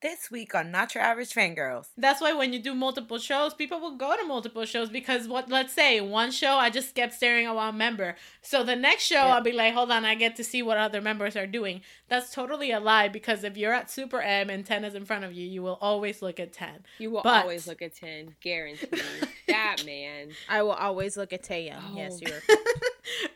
This week on Not Your Average Fangirls. That's why when you do multiple shows, people will go to multiple shows because let's say one show, I just kept staring at one member. So the next show, I'll be like, hold on, I get to see what other members are doing. That's totally a lie because if you're at Super M and 10 is in front of you, you will always look at 10. You will always look at 10. Guaranteed. That man. I will always look at Taeyong. Oh. Yes, you are.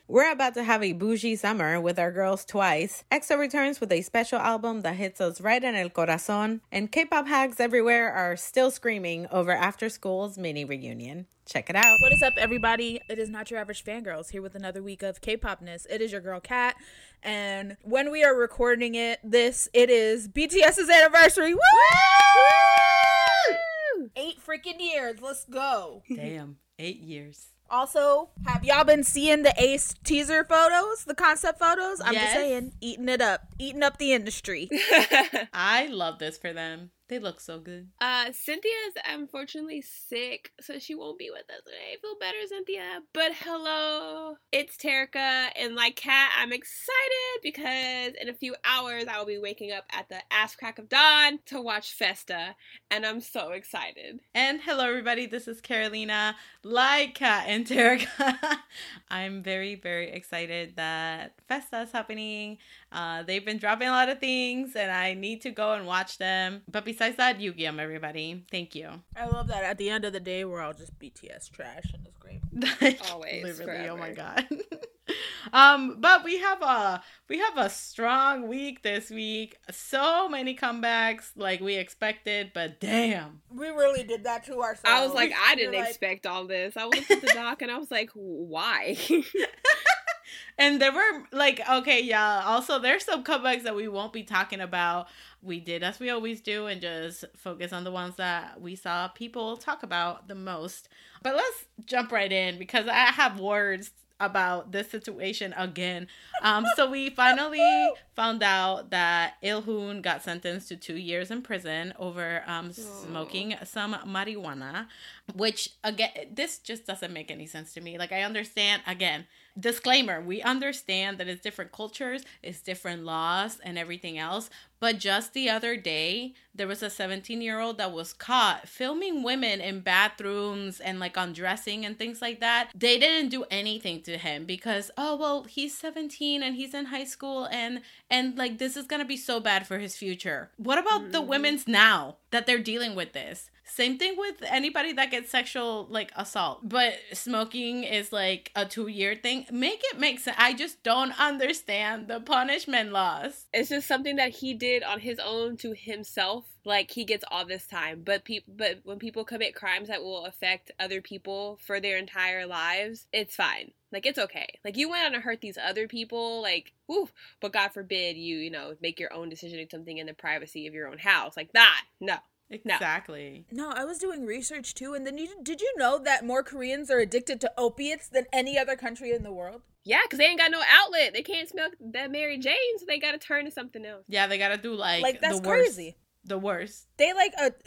We're about to have a bougie summer with our girls twice. EXO returns with a special album that hits us right in el corazón. And K-pop hags everywhere are still screaming over After School's mini reunion. Check it out. What is up, everybody? It is Not Your Average Fangirls here with another week of K-popness. It is your girl, Kat. And when we are recording it is BTS's anniversary. Woo! Woo! 8 freaking years. Let's go. Damn. 8 years. Also, have y'all been seeing the Ace teaser photos, the concept photos? I'm just saying, eating it up. Eating up the industry. I love this for them. They look so good. Cynthia's unfortunately sick, so she won't be with us today. I feel better, Cynthia. But hello, it's Terica. And like Kat, I'm excited because in a few hours, I will be waking up at the ass crack of dawn to watch Festa. And I'm so excited. And hello, everybody. This is Carolina. Like Kat and Terica, I'm very, very excited that Festa is happening. They've been dropping a lot of things, and I need to go and watch them. But besides that, Yu-Gi-Oh, everybody. Thank you. I love that. At the end of the day, we're all just BTS trash, and it's great. Like, always. Literally. Forever. Oh my god. But we have a strong week this week. So many comebacks, like we expected. But damn, we really did that to ourselves. I was like, I didn't expect all this. I looked at the doc, and I was like, why? And there were, like, okay, yeah. Also, there's some comebacks that we won't be talking about. We did as we always do and just focus on the ones that we saw people talk about the most. But let's jump right in because I have words about this situation again. So we finally found out that Ilhoon got sentenced to 2 years in prison over smoking some marijuana, which, again, this just doesn't make any sense to me. Like, I understand, again, disclaimer, we understand that it's different cultures, it's different laws and everything else. But just the other day, there was a 17-year-old that was caught filming women in bathrooms and like undressing and things like that. They didn't do anything to him because, oh, well, he's 17 and he's in high school and like this is going to be so bad for his future. What about the women's now that they're dealing with this? Same thing with anybody that gets sexual, like, assault. But smoking is, like, a 2-year thing. Make it make sense. I just don't understand the punishment laws. It's just something that he did on his own to himself. Like, he gets all this time. But when people commit crimes that will affect other people for their entire lives, it's fine. Like, it's okay. Like, you went on to hurt these other people, like, whew, but God forbid you know, make your own decision to do something in the privacy of your own house. Like, that, no. Exactly. No, I was doing research too, and then did you know that more Koreans are addicted to opiates than any other country in the world? Yeah, because they ain't got no outlet. They can't smell that Mary Jane, so they got to turn to something else. Yeah, they got to do like that's the worst. Crazy. The worst. They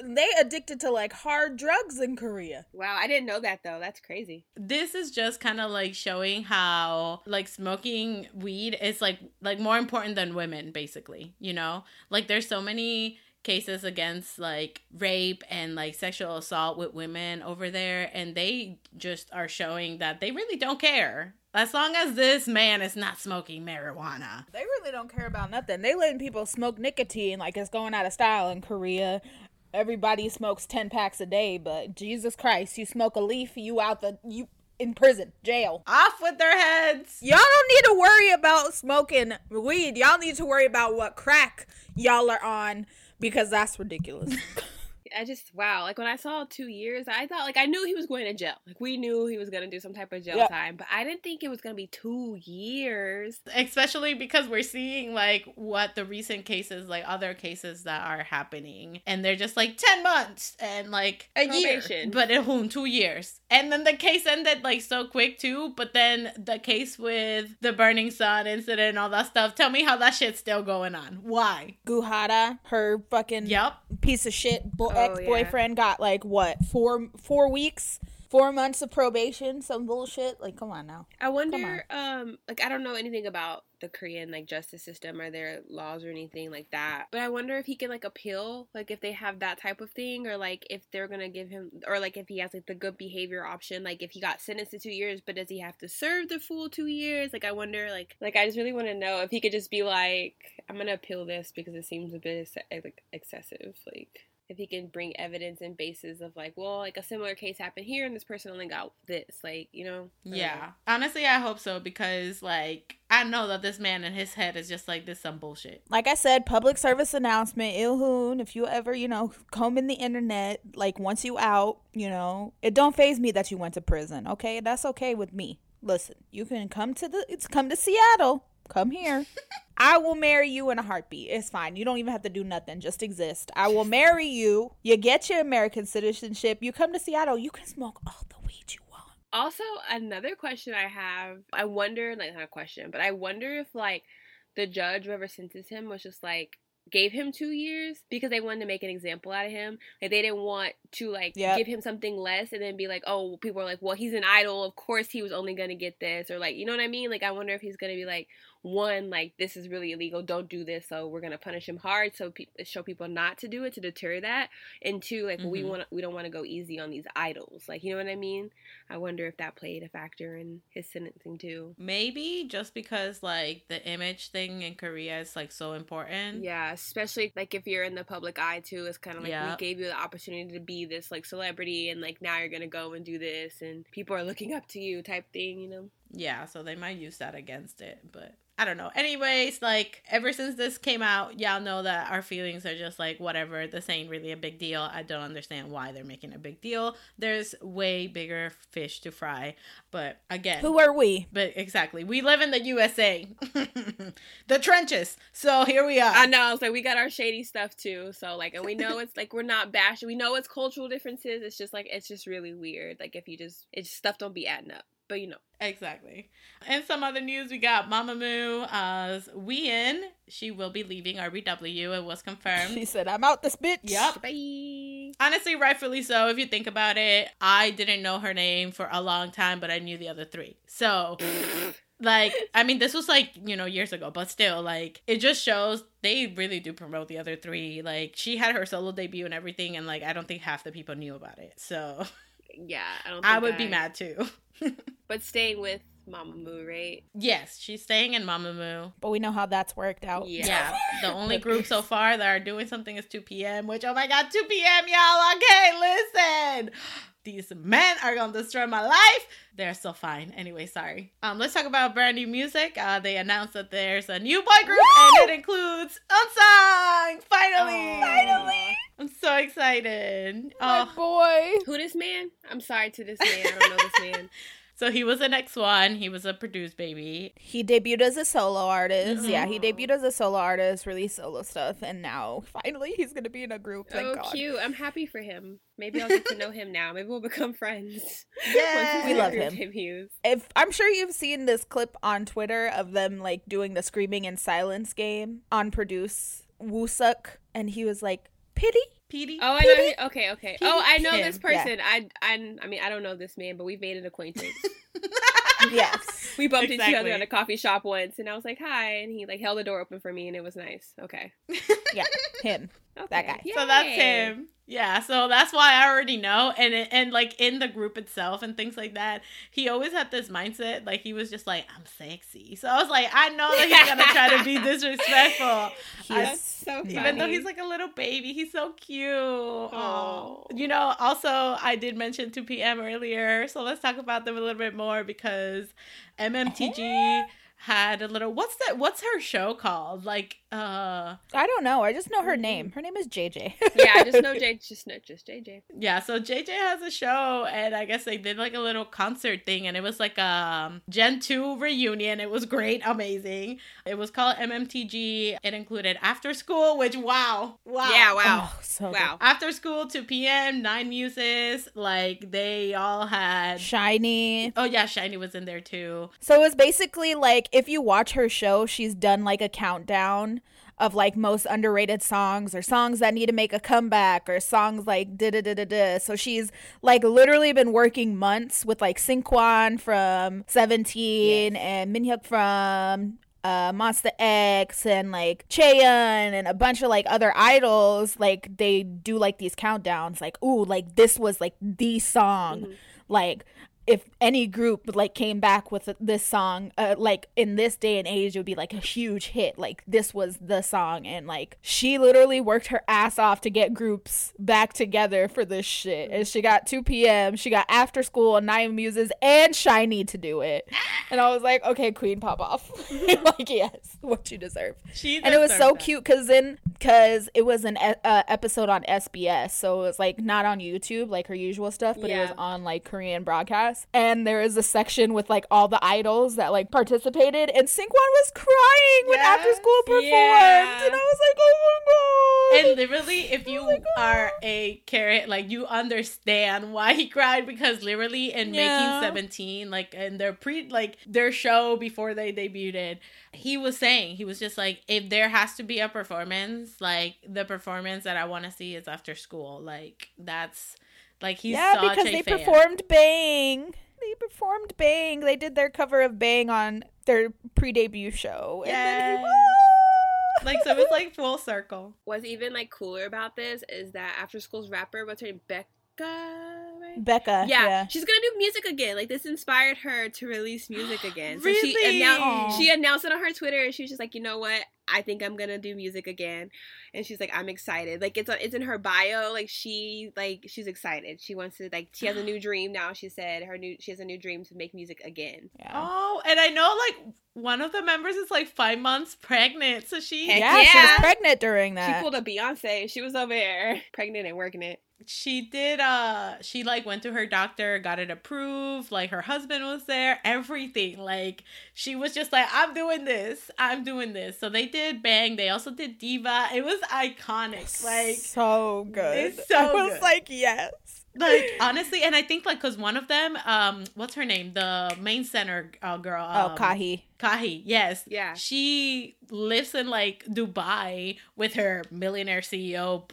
they addicted to like hard drugs in Korea. Wow, I didn't know that though. That's crazy. This is just kind of like showing how like smoking weed is like more important than women, basically. You know, like there's so many cases against like rape and like sexual assault with women over there, and they just are showing that they really don't care as long as this man is not smoking marijuana. They really don't care about nothing. They letting people smoke nicotine like it's going out of style in Korea. Everybody smokes 10 packs a day, but Jesus Christ, you smoke a leaf, you in prison, jail. Off with their heads. Y'all don't need to worry about smoking weed. Y'all need to worry about what crack y'all are on. Because that's ridiculous. I just, wow. Like, when I saw 2 years, I thought, like, I knew he was going to jail. Like, we knew he was going to do some type of jail time. But I didn't think it was going to be 2 years. Especially because we're seeing, like, what the recent cases, like, other cases that are happening. And they're just, like, 10 months and, like, a probation. Year. But at home, 2 years. And then the case ended, like, so quick, too. But then the case with the Burning Sun incident and all that stuff. Tell me how that shit's still going on. Why? Guhara, her fucking piece of shit ex-boyfriend got like what 4 weeks 4 months of probation, some bullshit. Like, come on now. I wonder, like, I don't know anything about the Korean, like, justice system or their laws or anything like that. But I wonder if he can, like, appeal, like, if they have that type of thing, or, like, if they're gonna give him, or, like, if he has, like, the good behavior option, like, if he got sentenced to 2 years, but does he have to serve the full 2 years? Like, I wonder, like, I just really want to know if he could just be like, I'm gonna appeal this because it seems a bit, like, excessive, like... If he can bring evidence and basis of, like, well, like, a similar case happened here and this person only got this, like, you know? Yeah. Honestly, I hope so, because, like, I know that this man in his head is just, like, this some bullshit. Like I said, public service announcement, Ilhoon, if you ever, you know, comb in the internet, like, once you out, you know, it don't faze me that you went to prison, okay? That's okay with me. Listen, you can come to Seattle. Come here. I will marry you in a heartbeat. It's fine. You don't even have to do nothing. Just exist. I will marry you. You get your American citizenship. You come to Seattle. You can smoke all the weed you want. Also, another question I have, I wonder, like, not a question, but I wonder if, like, the judge, whoever sentenced him, was just, like, gave him 2 years because they wanted to make an example out of him. Like, they didn't want to, like, give him something less and then be like, oh, people are like, well, he's an idol. Of course he was only going to get this. Or, like, you know what I mean? Like, I wonder if he's going to be like, one, like, this is really illegal. Don't do this. So we're going to punish him hard. So show people not to do it to deter that. And two, like, we don't want to go easy on these idols. Like, you know what I mean? I wonder if that played a factor in his sentencing too. Maybe just because, like, the image thing in Korea is, like, so important. Yeah. Especially, like, if you're in the public eye too, it's kind of like, we gave you the opportunity to be this, like, celebrity, and, like, now you're gonna go and do this, and people are looking up to you type thing, you know? Yeah, so they might use that against it, but I don't know. Anyways, like, ever since this came out, y'all know that our feelings are just like, whatever, this ain't really a big deal. I don't understand why they're making a big deal. There's way bigger fish to fry. But again, who are we? But exactly. We live in the USA. The trenches. So here we are. I know. So we got our shady stuff too. So, like, and we know it's like, we're not bashing. We know it's cultural differences. It's just like, it's just really weird. Like, if you just, it's stuff don't be adding up. But you know. Exactly. And some other news, we got Mamamoo as Wee-In. She will be leaving RBW. It was confirmed. She said, I'm out this bitch. Yep. Bye. Honestly, rightfully so. If you think about it, I didn't know her name for a long time, but I knew the other three. So... Like, I mean, this was, like, you know, years ago, but still, like, it just shows they really do promote the other three. Like, she had her solo debut and everything, and, like, I don't think half the people knew about it. So, yeah, I would be mad too. But staying with Mamamoo, right? Yes, she's staying in Mamamoo. But we know how that's worked out. Yeah. The only group so far that are doing something is 2PM, which, oh my God, 2PM, y'all. Okay, listen. These men are going to destroy my life. They're so fine. Anyway, sorry. Let's talk about brand new music. They announced that there's a new boy group. Woo! And it includes Unsung. Finally. I'm so excited. My boy. Who this man? I'm sorry to this man. I don't know this man. So he was an X1. He was a produced baby. He debuted as a solo artist. Mm-hmm. Yeah, he debuted as a solo artist, released solo stuff, and now finally he's going to be in a group. Thank God. Cute. I'm happy for him. Maybe I'll get to know him now. Maybe we'll become friends. Yeah, we love him. If I'm sure you've seen this clip on Twitter of them, like, doing the screaming in silence game on Produce, Woosuck, and he was like, pity? Petey? Oh, I know. Okay. Petey? Oh, I know this person. Yeah. I mean, I don't know this man, but we've made an acquaintance. Yes. We bumped into each other at a coffee shop once, and I was like, hi, and he, like, held the door open for me, and it was nice. Okay. Yeah, him. Okay. That guy. Yay. So that's him. Yeah, so that's why I already know. And like, in the group itself and things like that, he always had this mindset. Like, he was just like, I'm sexy. So I was like, I know that he's going to try to be disrespectful. That's so funny. Even though he's like a little baby, he's so cute. Oh. You know, also, I did mention 2PM earlier. So let's talk about them a little bit more because MMTG... had a little what's her show called? Like I don't know. I just know her name. Her name is JaeJae. Yeah, I just know JaeJae. Yeah, so JaeJae has a show, and I guess they did like a little concert thing, and it was like a Gen 2 reunion. It was great, amazing. It was called MMTG. It included After School, which wow. Yeah, wow. Oh, so wow. Good. After School, 2PM, Nine Muses, like they all had Shinee. Oh yeah, Shinee was in there too. So it was basically like, if you watch her show, she's done like a countdown of like most underrated songs or songs that need to make a comeback or songs like da da da da da. So she's like literally been working months with like Seungkwan from 17 and Minhyuk from Monsta X and like Chaeyeon and a bunch of like other idols. Like they do like these countdowns like, ooh, like this was like the song. Mm-hmm. Like if any group like came back with this song like in this day and age, it would be like a huge hit. Like this was the song, and like she literally worked her ass off to get groups back together for this shit. And she got 2PM, she got After School, Nine Muses, and Shinee to do it. And I was like, okay, queen, pop off. Like, yes, what you deserve. And it was so cute because then it was an episode on SBS, so it was like not on YouTube like her usual stuff, but it was on like Korean broadcast. And there is a section with like all the idols that like participated, and Seungkwan was crying when After School performed, and I was like, oh my god. And literally, if you are a carrot, like you understand why he cried, because literally in making 17, like in their their show before they debuted, he was saying, he was just like, if there has to be a performance, like the performance that I want to see is After School. Like that's like he's because they performed Bang. They performed Bang. They did their cover of Bang on their pre-debut show. Yes. And then like, so it's like full circle. What's even like cooler about this is that After School's rapper, what's her name, Becca, yeah, she's gonna do music again. Like this inspired her to release music again. So really? She announced it on her Twitter, and she was just like, you know what, I think I'm gonna do music again. And she's like, I'm excited. Like it's in her bio. Like she's excited. She wants to, like, she has a new dream now. She said she has a new dream to make music again. Yeah. Oh, and I know like one of the members is like 5 months pregnant. So she was pregnant during that. She pulled a Beyonce. She was over there pregnant and working it. She did, she like went to her doctor, got it approved, like her husband was there, everything. Like she was just like, I'm doing this. So they did Bang, they also did Diva. It was iconic. Like so good. It's so good. I was like, yes. Like honestly, and I think like because one of them, what's her name, the main center girl, Kahi, yes, yeah, she lives in like Dubai with her millionaire CEO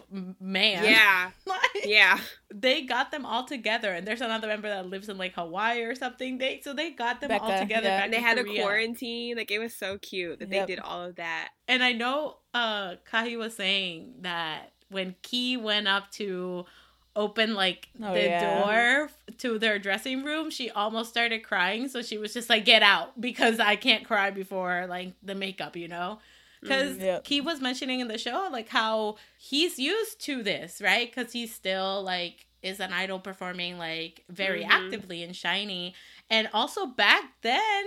man. Yeah, like, yeah, they got them all together, and there's another member that lives in like Hawaii or something. They got them all together. Yeah. Back and they had Korea. A quarantine. Like it was so cute that they did all of that. And I know Kahi was saying that when Key went up to open like door to their dressing room, she almost started crying. So she was just like, get out, because I can't cry before like the makeup, you know, because Key was mentioning in the show like how he's used to this, right? Because he's still like is an idol performing like very actively in Shinee. And also back then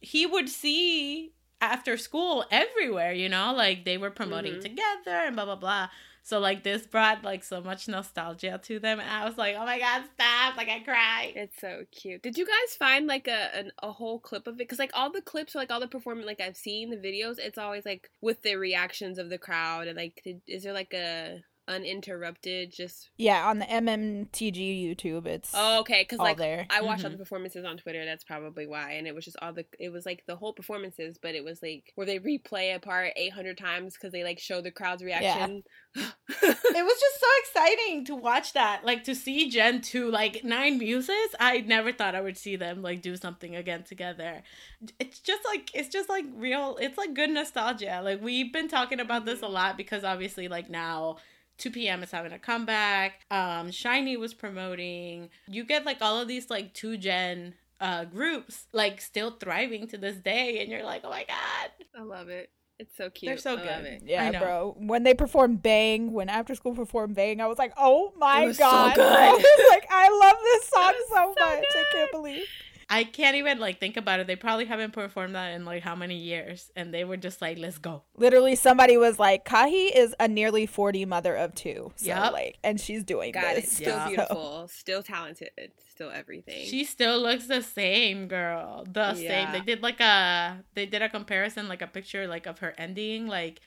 he would see After School everywhere, you know, like they were promoting together and blah blah blah. So, like, this brought, like, so much nostalgia to them. And I was like, oh, my God, stop. Like, I cried. It's so cute. Did you guys find, like, a whole clip of it? Because, like, all the clips, like, all the performance, like, I've seen the videos, it's always, like, with the reactions of the crowd. And, like, is there, like, a uninterrupted just... Yeah, on the MMTG YouTube, it's okay, because, like, there. I watched all the performances on Twitter. That's probably why. And it was just all the... It was, like, the whole performances, but it was, like, where they replay a part 800 times because they, like, show the crowd's reaction. Yeah. It was just so exciting to watch that, like to see Gen 2, like Nine Muses. I never thought I would see them like do something again together. It's just like real. It's like good nostalgia. Like we've been talking about this a lot because obviously like now 2PM is having a comeback. Shinee was promoting. You get like all of these like 2 Gen groups like still thriving to this day, and you're like, oh my god, I love it. It's so cute. They're so good. Yeah, bro. When they performed Bang, when After School performed Bang, I was like, oh my god. So good. I was like, I love this song so much. Good. I can't even like think about it. They probably haven't performed that in like how many years. And they were just like, let's go. Literally somebody was like, Kahi is a nearly 40 mother of 2. So like, and she's doing this. Still beautiful, still talented, still everything. She still looks the same, girl. The same. They did a comparison, like a picture like of her ending, like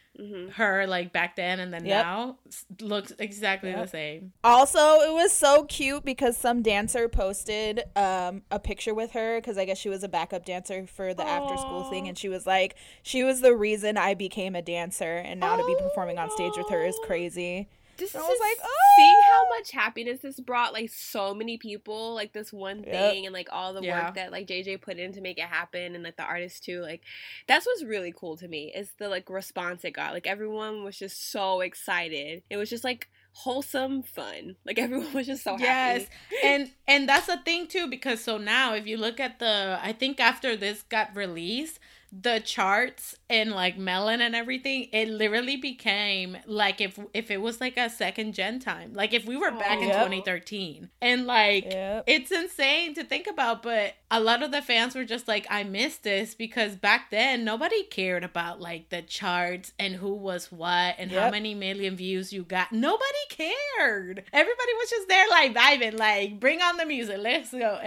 her like back then and then now looks exactly the same. Also, it was so cute because some dancer posted a picture with her because I guess she was a backup dancer for the after school thing, and she was like, she was the reason I became a dancer, and now to be performing on stage with her is crazy. This is like, seeing how much happiness this brought, like, so many people, like, this one thing and, like, all the work that, like, JaeJae put in to make it happen and, like, the artists, too. Like, that's what's really cool to me is the, like, response it got. Like, everyone was just so excited. It was just, like, wholesome fun. Like, everyone was just so happy. Yes, and that's the thing, too, because so now if you look at the, I think after this got released, the charts and like Melon and everything, it literally became like if it was like a second gen time, like if we were back in 2013, and like it's insane to think about, but a lot of the fans were just like, I miss this, because back then nobody cared about like the charts and who was what and how many million views you got. Nobody cared. Everybody was just there like vibing, like bring on the music, let's go.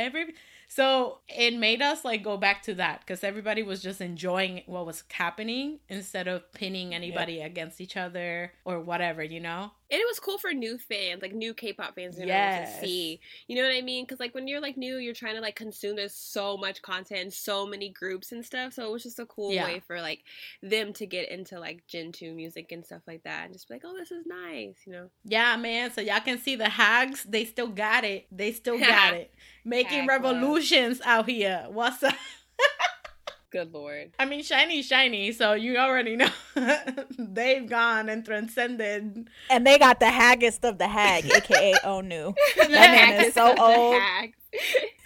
So it made us like go back to that because everybody was just enjoying what was happening instead of pinning anybody against each other or whatever, you know? And it was cool for new fans, like new K-pop fans to see, you know what I mean? Because like when you're like new, you're trying to like consume, there's so much content, so many groups and stuff. So it was just a cool way for like them to get into like Gen 2 music and stuff like that. And just be like, oh, this is nice, you know? Yeah, man. So y'all can see the hags. They still got it. They still got it. Making revolutions out here. What's up? Good Lord. I mean, shiny, so you already know. They've gone and transcended. And they got the haggest of the hag, a.k.a. Onu. That man is so old.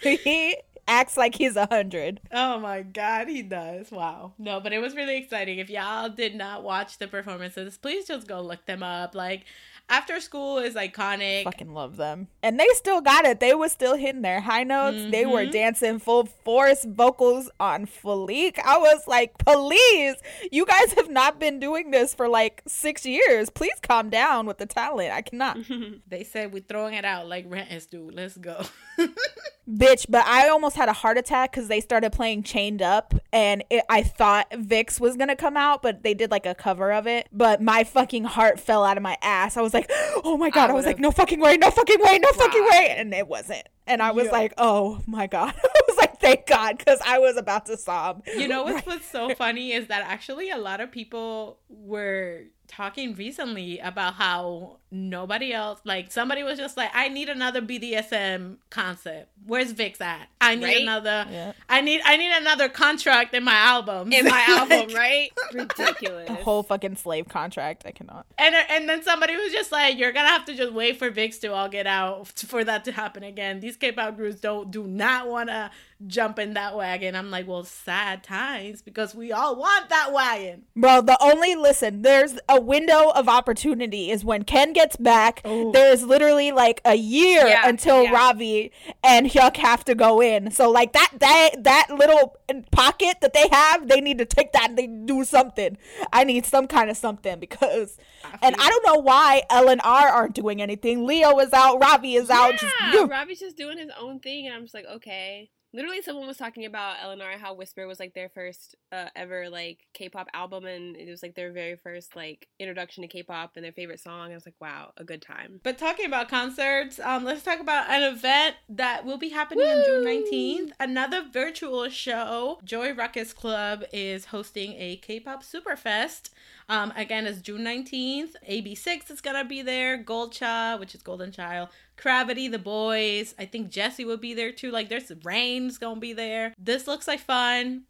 He acts like he's 100. Oh, my God, he does. Wow. No, but it was really exciting. If y'all did not watch the performances, please just go look them up. Like, After School is iconic. Fucking love them. And they still got it. They were still hitting their high notes. Mm-hmm. They were dancing full force, vocals on fleek. I was like, please, you guys have not been doing this for like 6 years. Please calm down with the talent. I cannot. They said we're throwing it out like Rent is due. Let's go. Bitch, but I almost had a heart attack because they started playing Chained Up, and I thought VIXX was going to come out, but they did like a cover of it. But my fucking heart fell out of my ass. I was like, oh my God. I was like, no fucking way. And it wasn't. And I was like, oh my God. I was like, thank God, because I was about to sob. You know what's so funny is that actually a lot of people were talking recently about how nobody else, like somebody was just like, I need another BDSM concept. Where's VIXX at? I need another I need another contract in my album. In my album, right? Ridiculous. A whole fucking slave contract. I cannot. And then somebody was just like, you're gonna have to just wait for VIXX to all get out for that to happen again. These K-pop groups do not wanna jump in that wagon. I'm like, well, sad times, because we all want that wagon. Bro, there's a window of opportunity is when Ken gets back. Ooh. There's literally like a year until Ravi and Hyuk have to go in. So like that little pocket that they have, they need to take that and they do something. I need some kind of something I don't know why L and R aren't doing anything. Leo is out, Ravi is out. Ravi's just doing his own thing, and I'm just like, okay. Literally, someone was talking about Eleanor, how Whisper was, like, their first ever, like, K-pop album, and it was, like, their very first, like, introduction to K-pop and their favorite song. I was like, wow, a good time. But talking about concerts, let's talk about an event that will be happening on June 19th. Another virtual show. Joy Ruckus Club is hosting a K-pop Superfest. Again, it's June 19th. AB6 is going to be there. Golcha, which is Golden Child. Gravity, The Boys. I think Jesse will be there too. Like, there's Rain's gonna be there. This looks like fun.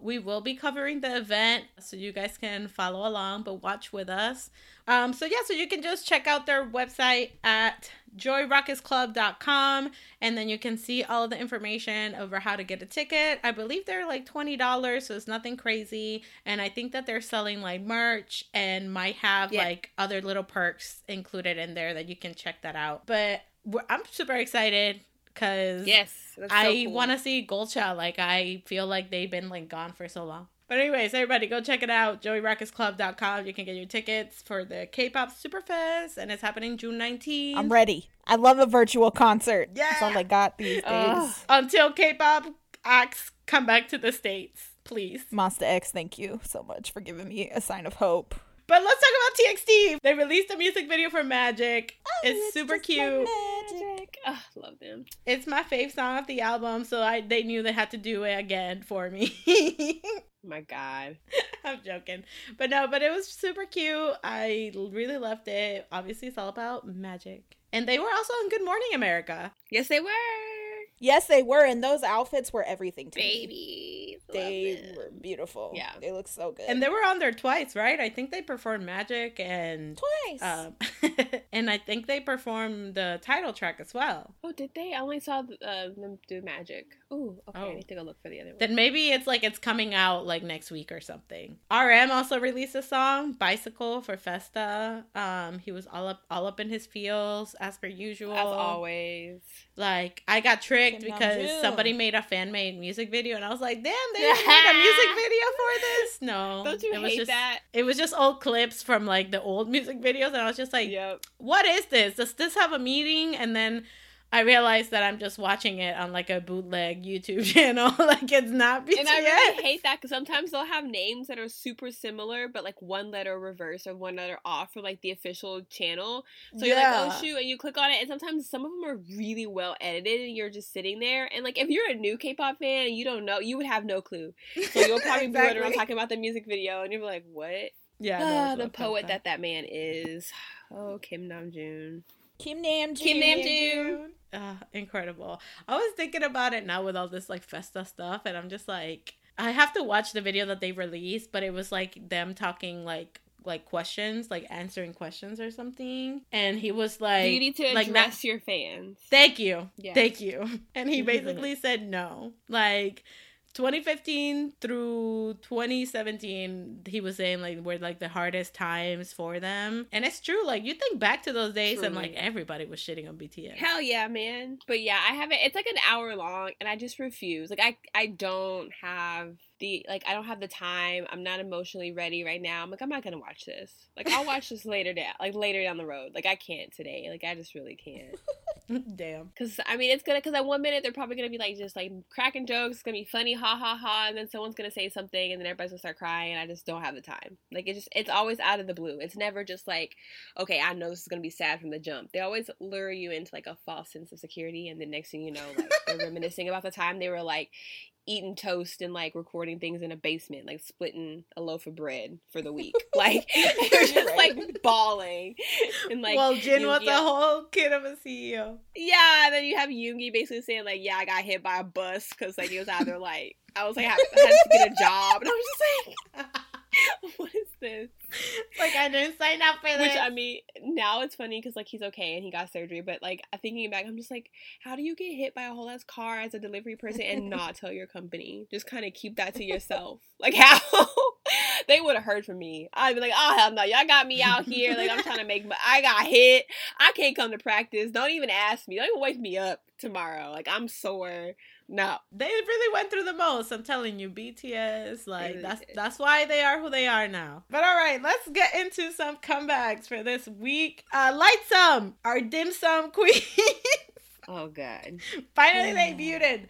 We will be covering the event, so you guys can follow along, but watch with us. So you can just check out their website at joyruckusclub.com, and then you can see all of the information over how to get a ticket. I believe they're like $20, so it's nothing crazy. And I think that they're selling like merch and might have like other little perks included in there that you can check that out. But I'm super excited because I want to see Golcha. Like, I feel like they've been like gone for so long. But anyways, everybody, go check it out. JoeyRuckusClub.com. You can get your tickets for the K-pop Superfest, and it's happening June 19th. I'm ready. I love a virtual concert. Yeah. That's all I got these days. Until K-pop acts come back to the States, please. Monsta X, thank you so much for giving me a sign of hope. But let's talk about TXT. They released a music video for Magic. Oh, it's super cute. Magic. Oh, love them. It's my fave song of the album, so they knew they had to do it again for me. My God. I'm joking. But no, but it was super cute. I really loved it. Obviously, it's all about magic. And they were also on Good Morning America. Yes, they were. Yes, they were. And those outfits were everything to me. They were beautiful. Yeah. They look so good. And they were on there twice, right? I think they performed Magic and... Twice! And I think they performed the title track as well. Oh, did they? I only saw them do Magic. Ooh, okay. Oh. I need to go look for the other one. Then maybe it's coming out like next week or something. RM also released a song, Bicycle, for Festa. He was all up in his feels, as per usual. As always. Like, I got tricked because somebody made a fan-made music video, and I was like, damn, they made a music video for this? No. Don't you hate that? It was just old clips from, like, the old music videos, and I was just like, yep. What is this? Does this have a meaning? And then I realized that I'm just watching it on, like, a bootleg YouTube channel. Like, it's not BTS. And I really hate that, because sometimes they'll have names that are super similar, but, like, one letter reverse or one letter off from, like, the official channel. So you're like, oh, shoot, and you click on it, and sometimes some of them are really well edited, and you're just sitting there. And, like, if you're a new K-pop fan and you don't know, you would have no clue. So you'll probably be running around talking about the music video, and you'll be like, what? Yeah, the poet that man is. Oh, Kim Namjoon. Kim Namjoon. Incredible. I was thinking about it now with all this like Festa stuff, and I'm just like, I have to watch the video that they released, but it was like them talking like questions, like answering questions or something, and he was like, you need to address your fans. Thank you. And he basically said no. Like 2015 through 2017, he was saying like were like the hardest times for them, and it's true. Like you think back to those days, and like everybody was shitting on BTS. Hell yeah, man! But yeah, I haven't. It's like an hour long, and I just refuse. Like I don't have I don't have the time. I'm not emotionally ready right now. I'm like, I'm not gonna watch this. Like I'll watch this later down the road. Like I can't today. Like I just really can't. Damn. Because, I mean, it's going to... Because at one minute, they're probably going to be, like, just, like, cracking jokes. It's going to be funny, ha, ha, ha. And then someone's going to say something, and then everybody's going to start crying, and I just don't have the time. Like, it's always out of the blue. It's never just, like, okay, I know this is going to be sad from the jump. They always lure you into, like, a false sense of security, and the next thing you know, like, they're reminiscing about the time they were, like, eating toast and, like, recording things in a basement, like, splitting a loaf of bread for the week. Like, they're just, like, bawling. And, like, well, Jin was a whole kid of a CEO. Yeah, and then you have Yoongi basically saying, like, yeah, I got hit by a bus because, like, it was either, like, I was, like, I had to get a job. And I was just like... What is this? Like, I didn't sign up for this. Which, I mean, now it's funny because, like, he's okay and he got surgery. But, like, thinking back, I'm just like, how do you get hit by a whole ass car as a delivery person and not tell your company? Just kind of keep that to yourself. Like, how? They would have heard from me. I'd be like, oh, hell no. Y'all got me out here. Like, I'm trying to make I got hit. I can't come to practice. Don't even ask me. Don't even wake me up tomorrow. Like, I'm sore. No. They really went through the most. I'm telling you, BTS, like, that's why they are who they are now. But all right, let's get into some comebacks for this week. Lightsome, our dim sum queen. Oh, God. Finally debuted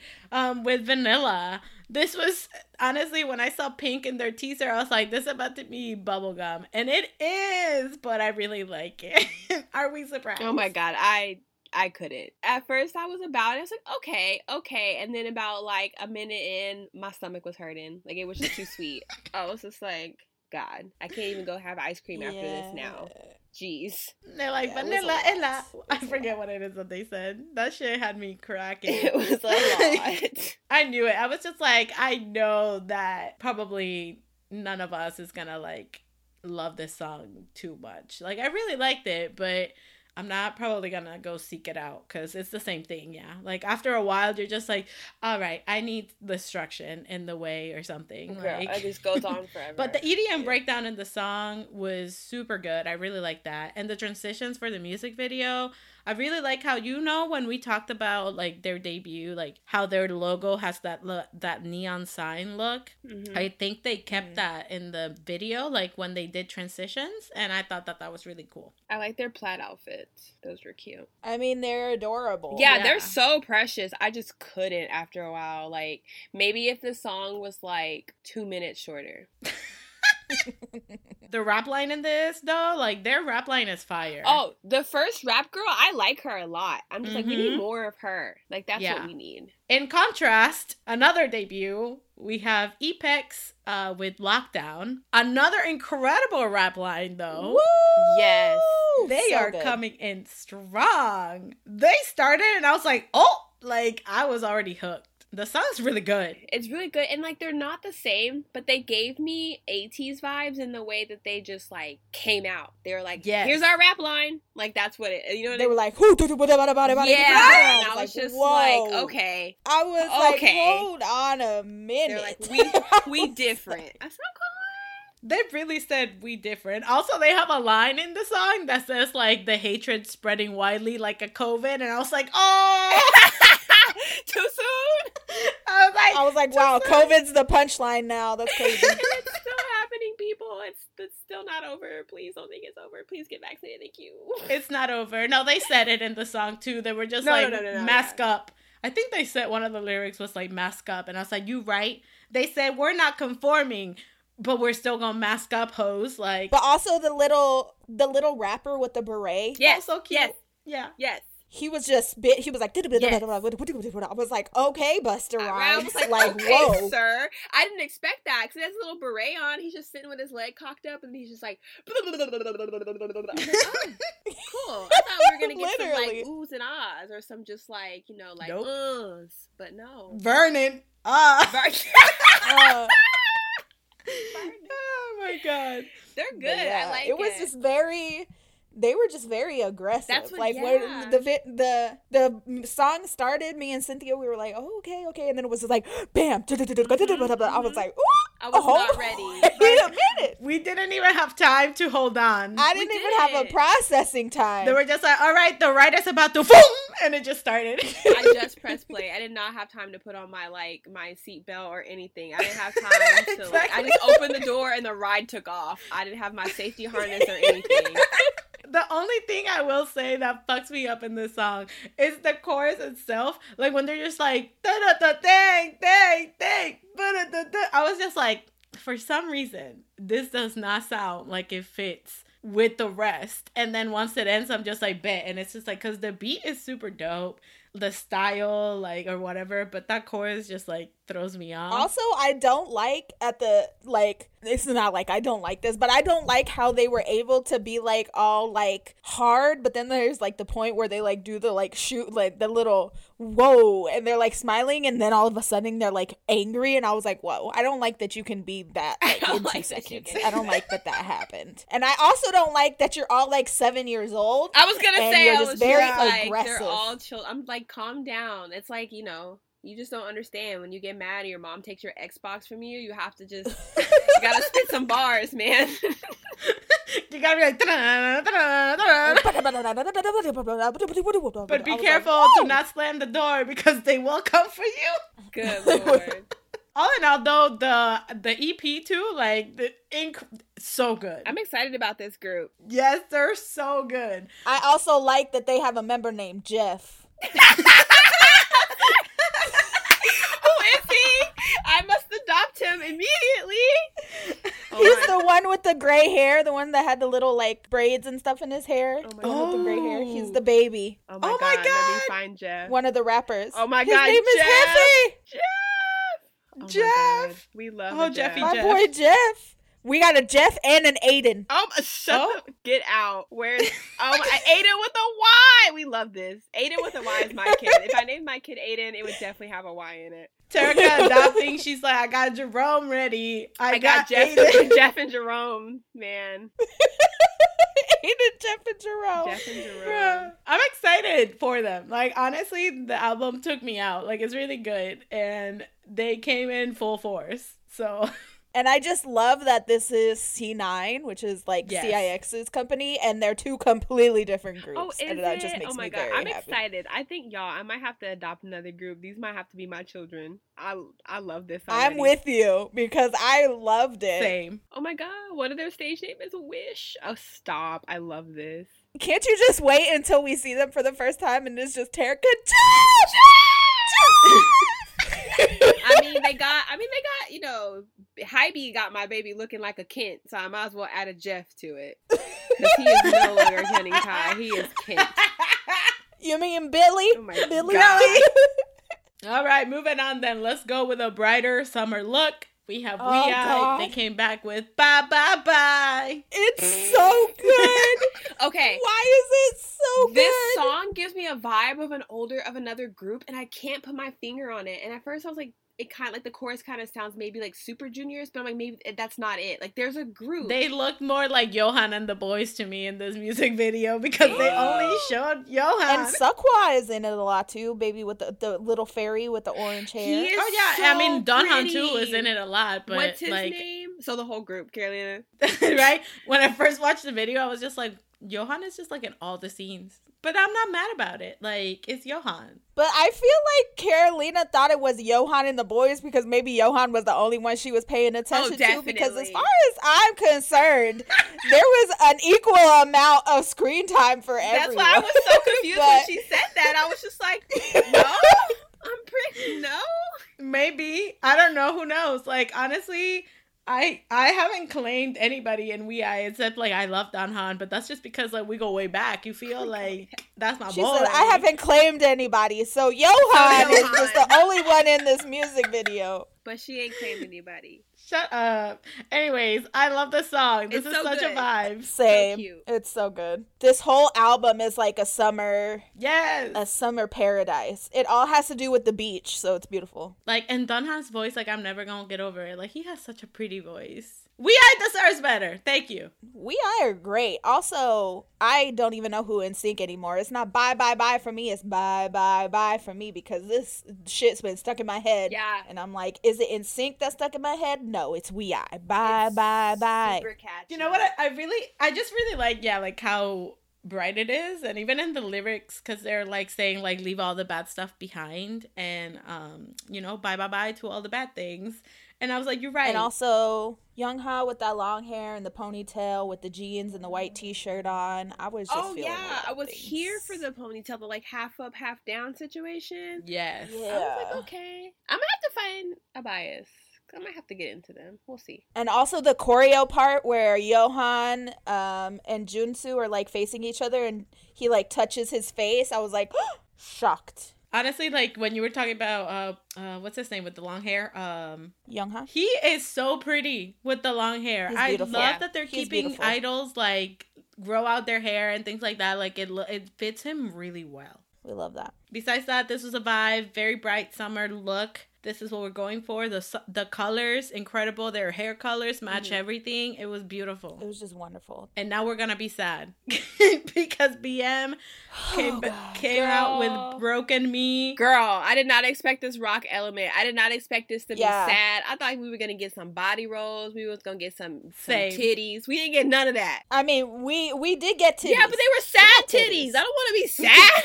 with Vanilla. This was, honestly, when I saw pink in their teaser, I was like, this is about to be bubblegum. And it is, but I really like it. Are we surprised? Oh, my God. I couldn't. At first, I was about it. I was like, okay. And then about, like, a minute in, my stomach was hurting. Like, it was just too sweet. I was just like, God, I can't even go have ice cream after this now. Jeez. They're like, Vanilla, Ella. I forget what it is that they said. That shit had me cracking. It was a lot. I knew it. I was just like, I know that probably none of us is going to, like, love this song too much. Like, I really liked it, but... I'm not probably gonna go seek it out because it's the same thing, yeah. Like, after a while, you're just like, all right, I need destruction in the way or something. Yeah, like, it just goes on forever. But the EDM breakdown in the song was super good. I really like that. And the transitions for the music video, I really like how, you know, when we talked about, like, their debut, like, how their logo has that neon sign look. Mm-hmm. I think they kept that in the video, like, when they did transitions, and I thought that was really cool. I like their plaid outfits. Those were cute. I mean, they're adorable. Yeah, they're so precious. I just couldn't after a while. Like, maybe if the song was, like, 2 minutes shorter. the rap line in this, though, like, their rap line is fire. Oh, the first rap girl, I like her a lot. I'm just like, we need more of her. Like, that's what we need. In contrast, another debut, we have EPEX with Lockdown. Another incredible rap line, though. Woo! Yes. They so are good. Coming in strong. They started, and I was like, oh, like, I was already hooked. The song's really good. It's really good. And, like, they're not the same, but they gave me 80s vibes in the way that they just, like, came out. They were like, yes, here's our rap line. Like, that's what it, you know what I mean? They were like, who? Yeah. And I was just like, okay. I was like, hold on a minute. They're like, we different. I said, okay. They really said we different. Also, they have a line in the song that says, like, the hatred spreading widely like a COVID. And I was like, oh, too soon. I was like, wow, soon. COVID's the punchline now. That's crazy. It's still happening, people. It's still not over. Please don't think it's over. Please get vaccinated. Thank you. It's not over. No, they said it in the song, too. They were just mask up. I think they said one of the lyrics was, like, mask up. And I was like, you right? They said, we're not conforming, but we're still gonna mask up, hoes. Like, but also the little rapper with the beret. Yes, so cute. Yes. Yeah. Yes. He was just bit. He was like, yes. I was like, okay, Busta Rhymes. Like, whoa, sir. I didn't expect that because he has a little beret on. He's just sitting with his leg cocked up, and he's just like, cool. I thought we were gonna get some like oohs and ahs or some just like uhs, but no. Vernon. Oh my god, they're good. Yeah, I like it. Was just very, they were just very aggressive. That's what, like, when the song started, me and Cynthia, we were like, oh, okay, and then it was just like, bam. I was like, ooh, I was not ready. Wait a minute. We didn't even have time to hold on. I didn't even have a processing time. They were just like, all right, the writer's about to boom, and it just started. I just pressed play. I did not have time to put on my, like, my seatbelt or anything. I didn't have time to, like, I just opened the door and the ride took off. I didn't have my safety harness or anything. The only thing I will say that fucks me up in this song is the chorus itself. Like, when they're just like, dang, I was just like, for some reason, this does not sound like it fits with the rest. And then once it ends, I'm just like, bet. And it's just like, because the beat is super dope, the style, like, or whatever, but that chorus just, like, throws me off. Also, I don't like I don't like this, but I don't like how they were able to be, like, all, like, hard, but then there's, like, the point where they, like, do the, like, shoot, like, the little whoa, and they're, like, smiling, and then all of a sudden they're, like, angry, and I was like, whoa, I don't like that you can be that, like, in 2 seconds. I don't like that happened. And I also don't like that you're all, like, 7 years old. I was gonna say, I was very aggressive. They're all chill. I'm like, calm down. It's like, you just don't understand. When you get mad or your mom takes your Xbox from you, you have to just, you gotta spit some bars, man. You gotta be like, but be careful, like, do not slam the door because they will come for you. Good Lord. All in all, though, the EP too, like, so good. I'm excited about this group. Yes, they're so good. I also like that they have a member named Jeff. I must adopt him immediately. He's the one with the gray hair, the one that had the little, like, braids and stuff in his hair. Oh my god, with the gray hair. He's the baby. Oh my god. Let me find Jeff. One of the rappers. Oh my god, his name Jeff. Is Heffy. Jeff. Oh Jeff. We love Jeff. My boy Jeff. We got a Jeff and an Aiden. Shut up. Get out. Where's Aiden with a Y? We love this. Aiden with a Y is my kid. If I named my kid Aiden, it would definitely have a Y in it. Terica adopting, she's like, I got Jerome ready. I got Jeff and Jerome, man. Aiden, Jeff and Jerome. Bro, I'm excited for them. Like, honestly, the album took me out. Like, it's really good. And they came in full force. So... And I just love that this is C9, which is, like, CIX's company, and they're two completely different groups. That just makes me very happy. Excited. I think, y'all, I might have to adopt another group. These might have to be my children. I love this already. I'm with you because I loved it. Same. Oh, my God. One of their stage name is Wish. Oh, stop. I love this. Can't you just wait until we see them for the first time and it's just Terica? I mean, they got, Hybe got my baby looking like a Kent, so I might as well add a Jeff to it. Because he is no longer Honey Pie. He is Kent. You mean Billy? Oh my Billy. God. All right, moving on then. Let's go with a brighter summer look. We have Wee-In. They came back with Bye Bye Bye. It's so good. Okay. Why is it so good? This song gives me a vibe of another group, and I can't put my finger on it. And at first I was like, it kind of like the chorus kind of sounds maybe like Super Juniors, but I'm like, maybe that's not it. Like, there's a group. They look more like Johan and the boys to me in this music video because they only showed Johan. And Seokwa is in it a lot too, baby, with the little fairy with the orange hair. I mean, Donhan too is in it a lot, but what's his name? So the whole group, Carolina. Right? When I first watched the video, I was just like, Johan is just like in all the scenes. But I'm not mad about it. Like, it's Johan. But I feel like Carolina thought it was Johan and the boys because maybe Johan was the only one she was paying attention to. Because as far as I'm concerned, there was an equal amount of screen time for everyone. That's why I was so confused when she said that. I was just like, no? No? Maybe. I don't know. Who knows? Like, honestly, I haven't claimed anybody in Wee-In except, like, I love Donhan, but that's just because, like, we go way back. You feel like that's my boy. She said, I haven't claimed anybody, so Johan is just the only one in this music video. But she ain't claimed anybody. Shut up. Anyways, I love this song. This is such a vibe. Same. So cute. It's so good. This whole album is like a summer. Yes. A summer paradise. It all has to do with the beach, so it's beautiful. Like, and Donhan's voice, like, I'm never gonna get over it. Like, he has such a pretty voice. Wee-In deserves better. Thank you. Wee-In are great. Also, I don't even know who NSYNC anymore. It's not Bye Bye Bye for me. It's Bye Bye Bye for me because this shit's been stuck in my head. Yeah. And I'm like, is it NSYNC that's stuck in my head? No, it's Wee-In. Bye Bye Bye. Super catchy. You know what? I just really like, yeah, like how bright it is, and even in the lyrics, because they're like saying like leave all the bad stuff behind, and you know, bye bye bye to all the bad things. And I was like, you're right. And also Young Ha with that long hair and the ponytail with the jeans and the white t-shirt on, I was just here for the ponytail, the like half up half down situation. Yes. Yeah. I was like, okay, I'm gonna have to find a bias. I might have to get into them. We'll see. And also the choreo part where Johan and Junsu are like facing each other and he like touches his face. I was like, shocked. Honestly, like when you were talking about, what's his name with the long hair? Young Ha. He is so pretty with the long hair. He's beautiful. I love that they're keeping idols like grow out their hair and things like that. Like it fits him really well. We love that. Besides that, this was a vibe. Very bright summer look. This is what we're going for. The colors, incredible. Their hair colors match everything. It was beautiful. It was just wonderful. And now we're going to be sad because BM came out with Broken Me. Girl, I did not expect this rock element. I did not expect this to be sad. I thought we were going to get some body rolls. We was going to get some titties. We didn't get none of that. I mean, we did get titties. Yeah, but they were sad titties. I don't want to be sad.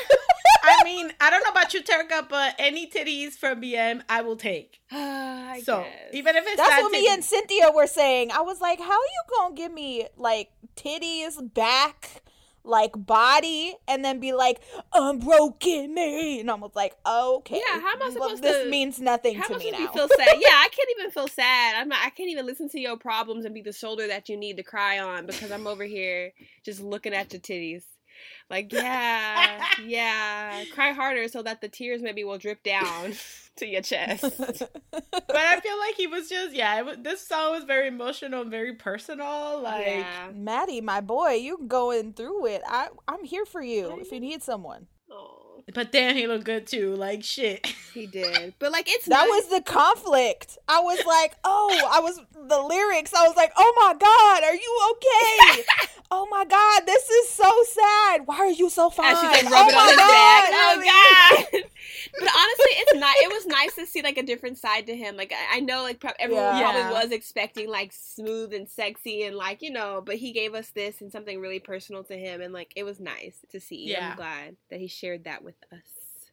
I mean, I don't know about you, Terka, but any titties from BM, I will take. I guess. Even if it's that's what me and Cynthia were saying. I was like, how you gonna give me like titties, back, like body, and then be like, unbroken me? And I was like, okay. Yeah, how am I supposed to? This means nothing to me now. How am I supposed to feel sad? Yeah, I can't even feel sad. I can't even listen to your problems and be the shoulder that you need to cry on because I'm over here just looking at your titties. Like, yeah, cry harder so that the tears maybe will drip down to your chest. But I feel like he was just, this song was very emotional and very personal. Like, Maddie, my boy, you going through it. I'm here for you if you need someone. Oh. But damn, he looked good too. Like, shit. He did. But, like, it's that was the conflict. I was like, the lyrics, I was like, oh my God, are you okay? Oh my God, this is so sad. Why are you so fine? And she's like rubbing on his back. Oh God. But honestly, it was nice to see like a different side to him. Like I know like everyone probably was expecting like smooth and sexy and like, you know, but he gave us this and something really personal to him, and like it was nice to see. Yeah. I'm glad that he shared that with us.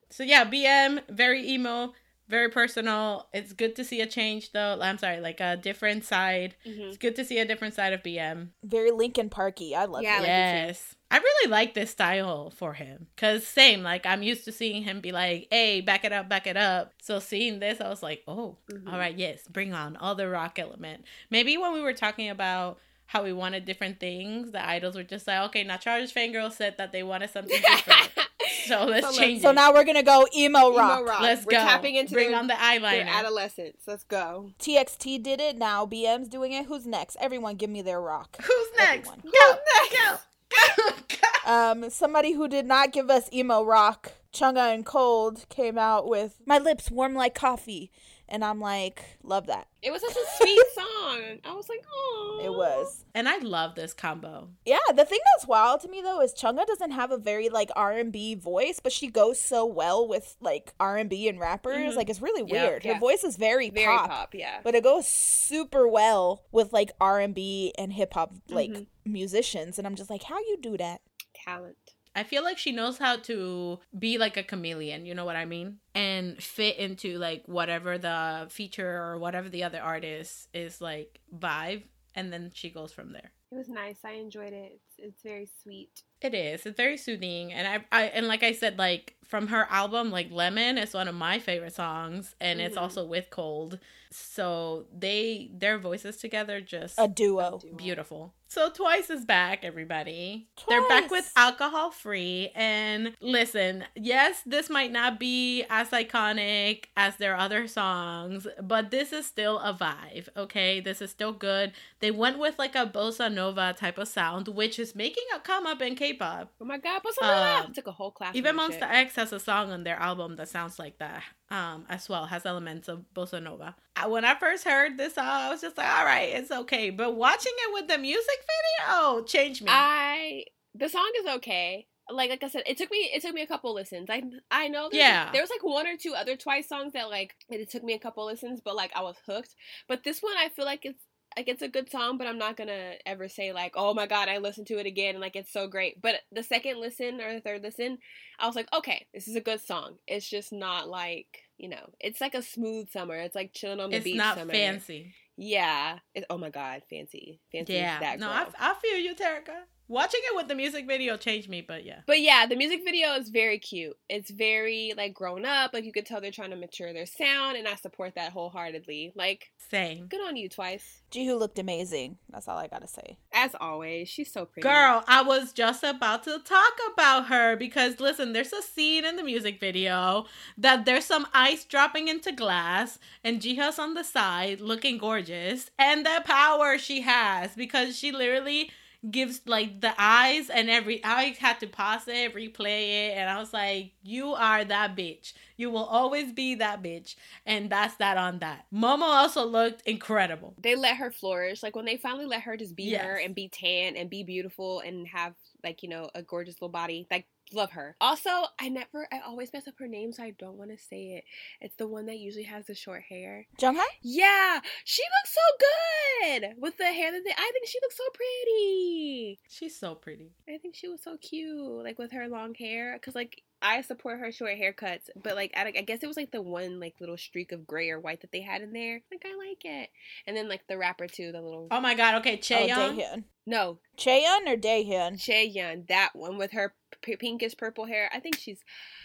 So yeah, BM, very emo. very personal. It's good to see a change, though. I'm sorry, like a different side. Mm-hmm. It's good to see a different side of BM. Very Linkin Park-y. I love it. Yes. I really like this style for him. Because same, like I'm used to seeing him be like, hey, back it up, back it up. So seeing this, I was like, oh, mm-hmm. all right, yes, bring on all the rock element. Maybe when we were talking about how we wanted different things, the idols were just like, okay, Not Your Average Fangirls said that they wanted something different. So let's change it. So now we're going to go emo rock. Emo rock. Let's go. We're tapping into Bring on the eyeliner. Adolescents. Let's go. TXT did it. Now BM's doing it. Who's next? Everyone give me their rock. Who's next? Everyone. Go. Who's next? Go. Somebody who did not give us emo rock, Chungha and Cold, came out with My Lips Warm Like Coffee. And I'm like, love that. It was such a sweet song. I was like, oh. It was. And I love this combo. Yeah, the thing that's wild to me, though, is Chungha doesn't have a very, like, R&B voice, but she goes so well with, like, R&B and rappers. Mm-hmm. Like, it's really weird. Yeah. Her voice is very pop. Very pop, yeah. But it goes super well with, like, R&B and hip-hop, like, mm-hmm. musicians. And I'm just like, how you do that? Talent. I feel like she knows how to be like a chameleon, you know what I mean? And fit into like whatever the feature or whatever the other artist is like vibe. And then she goes from there. It was nice. I enjoyed it. It's very sweet. It is. It's very soothing. And I like I said, like from her album, like Lemon is one of my favorite songs. And mm-hmm. it's also with Cold. So their voices together just a duo. Beautiful. So Twice is back, everybody. Twice. They're back with Alcohol Free. And listen, yes, this might not be as iconic as their other songs, but this is still a vibe. Okay. This is still good. They went with like a bossa nova type of sound, which is making a come up in K-pop. Oh my God, bossa nova! Took a whole class. Even Monsta X has a song on their album that sounds like that as well, has elements of bossa nova. When I first heard this song, I was just like, all right, it's okay. But watching it with the music video changed me. The song is okay. Like I said, it took me a couple listens. I know there was like one or two other Twice songs that like it took me a couple listens, but like I was hooked. But this one, I feel like it's a good song, but I'm not going to ever say, like, oh, my God, I listened to it again, and, like, it's so great. But the second listen or the third listen, I was like, okay, this is a good song. It's just not, like, you know, it's like a smooth summer. It's like chilling on the beach summer. It's not fancy. Yeah. Oh, my God, fancy. Fancy is that girl. No, I feel you, Terica. Watching it with the music video changed me, but yeah. But yeah, the music video is very cute. It's very, like, grown up. Like, you could tell they're trying to mature their sound, and I support that wholeheartedly. Like, same. Good on you, Twice. Jihoo looked amazing. That's all I gotta say. As always, she's so pretty. Girl, I was just about to talk about her because, listen, there's a scene in the music video that there's some ice dropping into glass, and Jihoo's on the side looking gorgeous, and the power she has because she literally gives like the eyes and I had to pause it, replay it, and I was like, you are that bitch. You will always be that bitch. And that's that on that. Momo also looked incredible. They let her flourish. Like when they finally let her just be her and be tan and be beautiful and have like, you know, a gorgeous little body, like love her. Also, I always mess up her name, so I don't want to say it. It's the one that usually has the short hair. Jung Ha? Yeah. She looks so good with the hair I think she looks so pretty. She's so pretty. I think she was so cute, like with her long hair, because like I support her short haircuts, but like I guess it was like the one like little streak of gray or white that they had in there. Like I like it. And then like the rapper too, the little. Oh my God. Okay, Chaeyeon. No. Chaeyeon or Daehyun? Chaeyeon, that one with her pinkish purple hair. I think she's.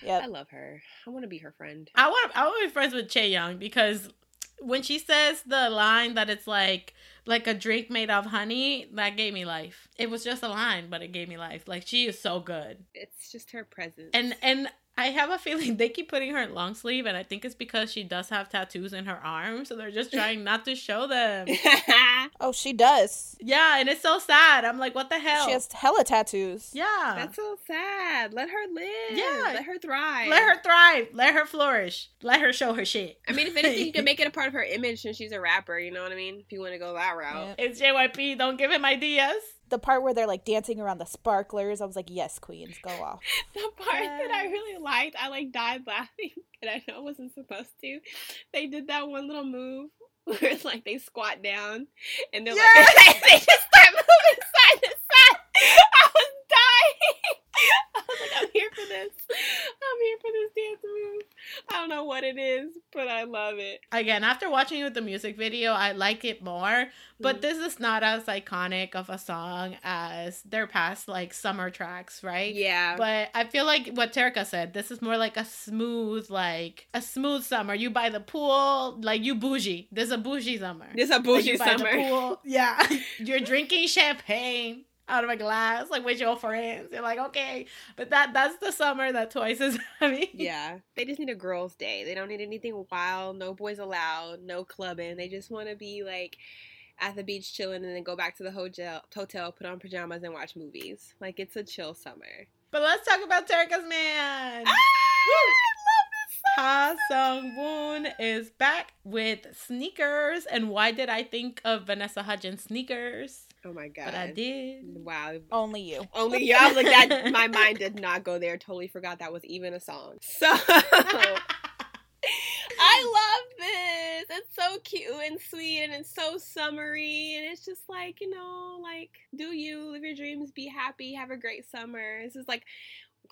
Yep. I love her. I want to be her friend. I want to be friends with Chaeyeon because when she says the line that it's like a drink made of honey, that gave me life. It was just a line, but it gave me life. Like she is so good. It's just her presence. And I have a feeling they keep putting her in long sleeve, and I think it's because she does have tattoos in her arms, so they're just trying not to show them. Oh, she does. Yeah, and it's so sad. I'm like, what the hell? She has hella tattoos. Yeah. That's so sad. Let her live. Yeah. Let her thrive. Let her thrive. Let her flourish. Let her show her shit. I mean, if anything, you can make it a part of her image since she's a rapper, you know what I mean? If you want to go that route. Yeah. It's JYP. Don't give him ideas. The part where they're, like, dancing around the sparklers, I was like, yes, queens, go off. The part that I really liked, I, like, died laughing, and I know I wasn't supposed to. They did that one little move where it's, like, they squat down, and they're, like, they just start moving side to side. I was dying. I was like, I'm here for this. I'm here for this dance move. I don't know what it is, but I love it. Again, after watching it with the music video, I like it more. But this is not as iconic of a song as their past, like, summer tracks, right? Yeah. But I feel like what Terika said, this is more like, a smooth summer. You by the pool, like, you bougie. This is a bougie summer. This is a bougie like, summer. By the pool. Yeah. You're drinking champagne out of a glass, like, with your friends. You're like, okay. But that's the summer that Twice is having. Yeah. They just need a girls' day. They don't need anything wild. No boys allowed. No clubbing. They just want to be, like, at the beach chilling and then go back to the hotel, put on pajamas, and watch movies. Like, it's a chill summer. But let's talk about Terika's man. Ah! Woo! Ha Sung-woon is back with Sneakers. And why did I think of Vanessa Hudgens' Sneakers? Oh my god. But I did. Wow. Only you. I was like, that my mind did not go there. Totally forgot that was even a song. So I love this. It's so cute and sweet and it's so summery and it's just like, you know, like, do you live your dreams, be happy, have a great summer. This is like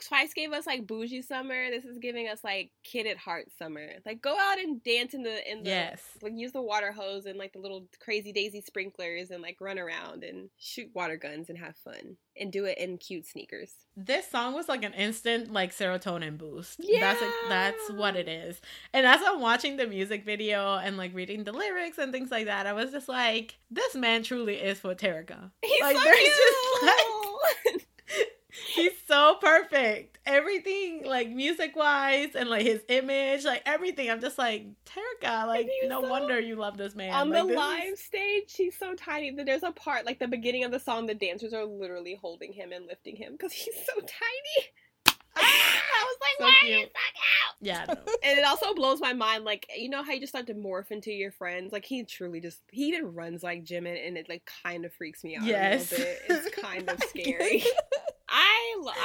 Twice gave us like bougie summer. This is giving us like kid at heart summer. Like, go out and dance in the yes. Like, use the water hose and like the little crazy daisy sprinklers and like run around and shoot water guns and have fun and do it in cute sneakers. This song was like an instant like serotonin boost. Yeah, that's what it is. And as I'm watching the music video and like reading the lyrics and things like that, I was just like, this man truly is for Terika. He's like, so there's cute. Just like. He's so perfect. Everything, like, music-wise and, like, his image, like, everything. I'm just like, Terika, like, no wonder you love this man. On the live stage, he's so tiny. There's a part, like, the beginning of the song, the dancers are literally holding him and lifting him because he's so tiny. I was like, so why cute. Are you stuck out? Yeah, no. And it also blows my mind, like, you know how you just start to morph into your friends? Like, he truly just, he even runs like Jimin, and it, like, kind of freaks me out yes. a little bit. It's kind of scary.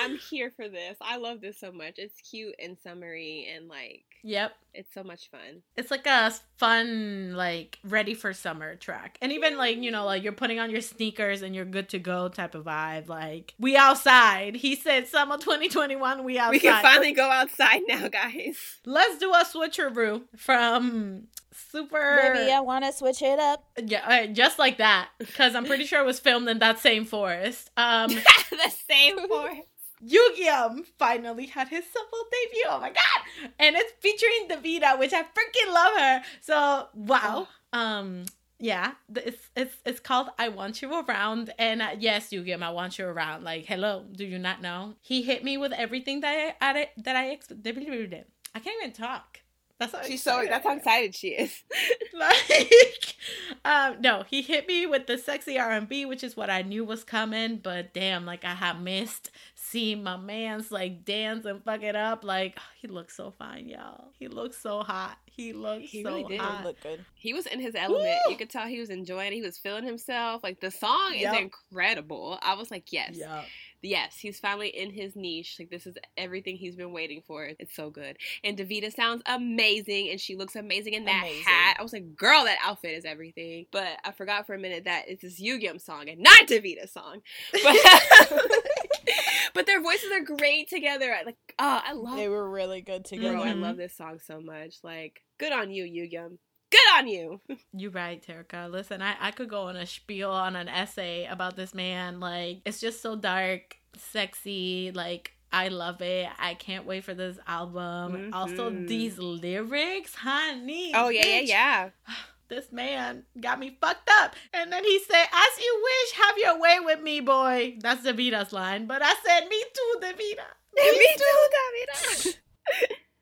I'm here for this. I love this so much. It's cute and summery and, like, yep. It's so much fun. It's like a fun, like, ready for summer track. And even, like, you know, like, you're putting on your sneakers and you're good to go type of vibe. Like, we outside. He said summer 2021, we outside. We can finally go outside now, guys. Let's do a switcheroo from Super... Baby, I want to switch it up. Yeah, just like that. Because I'm pretty sure it was filmed in that same forest. The same forest. Yu-Gi-Oh! Finally had his solo debut. Oh my god! And it's featuring Davida, which I freaking love her. So wow. Oh. Yeah, it's called I Want You Around. And yes, Yu-Gi-Oh! I want you around. Like, hello, do you not know? He hit me with everything that I expected. I can't even talk. That's how excited she is. Like, no, he hit me with the sexy R&B, which is what I knew was coming. But damn, like, I have missed seeing my man's like dance and fuck it up. Like, oh, he looks so fine, y'all. He looks so hot. He really did. He looked good. He was in his element. Woo! You could tell he was enjoying it. He was feeling himself. Like, the song is incredible. I was like, yes. Yep. Yes, he's finally in his niche. Like, this is everything he's been waiting for. It's so good. And Davida sounds amazing, and she looks amazing in that hat. I was like, girl, that outfit is everything. But I forgot for a minute that it's this Yu-Gi-Oh! Song and not Davida's song. But their voices are great together. Like, oh, I love it. They were really good together. Bro, I love this song so much. Like, good on you, Yu-Gi-Oh! Good on you. You're right, Terika. Listen, I could go on a spiel on an essay about this man. Like, it's just so dark, sexy. Like, I love it. I can't wait for this album. Mm-hmm. Also, these lyrics, honey. Oh, yeah, bitch. Yeah. This man got me fucked up. And then he said, as you wish, have your way with me, boy. That's Davida's line. But I said, me too, Davida. Me too, Davida.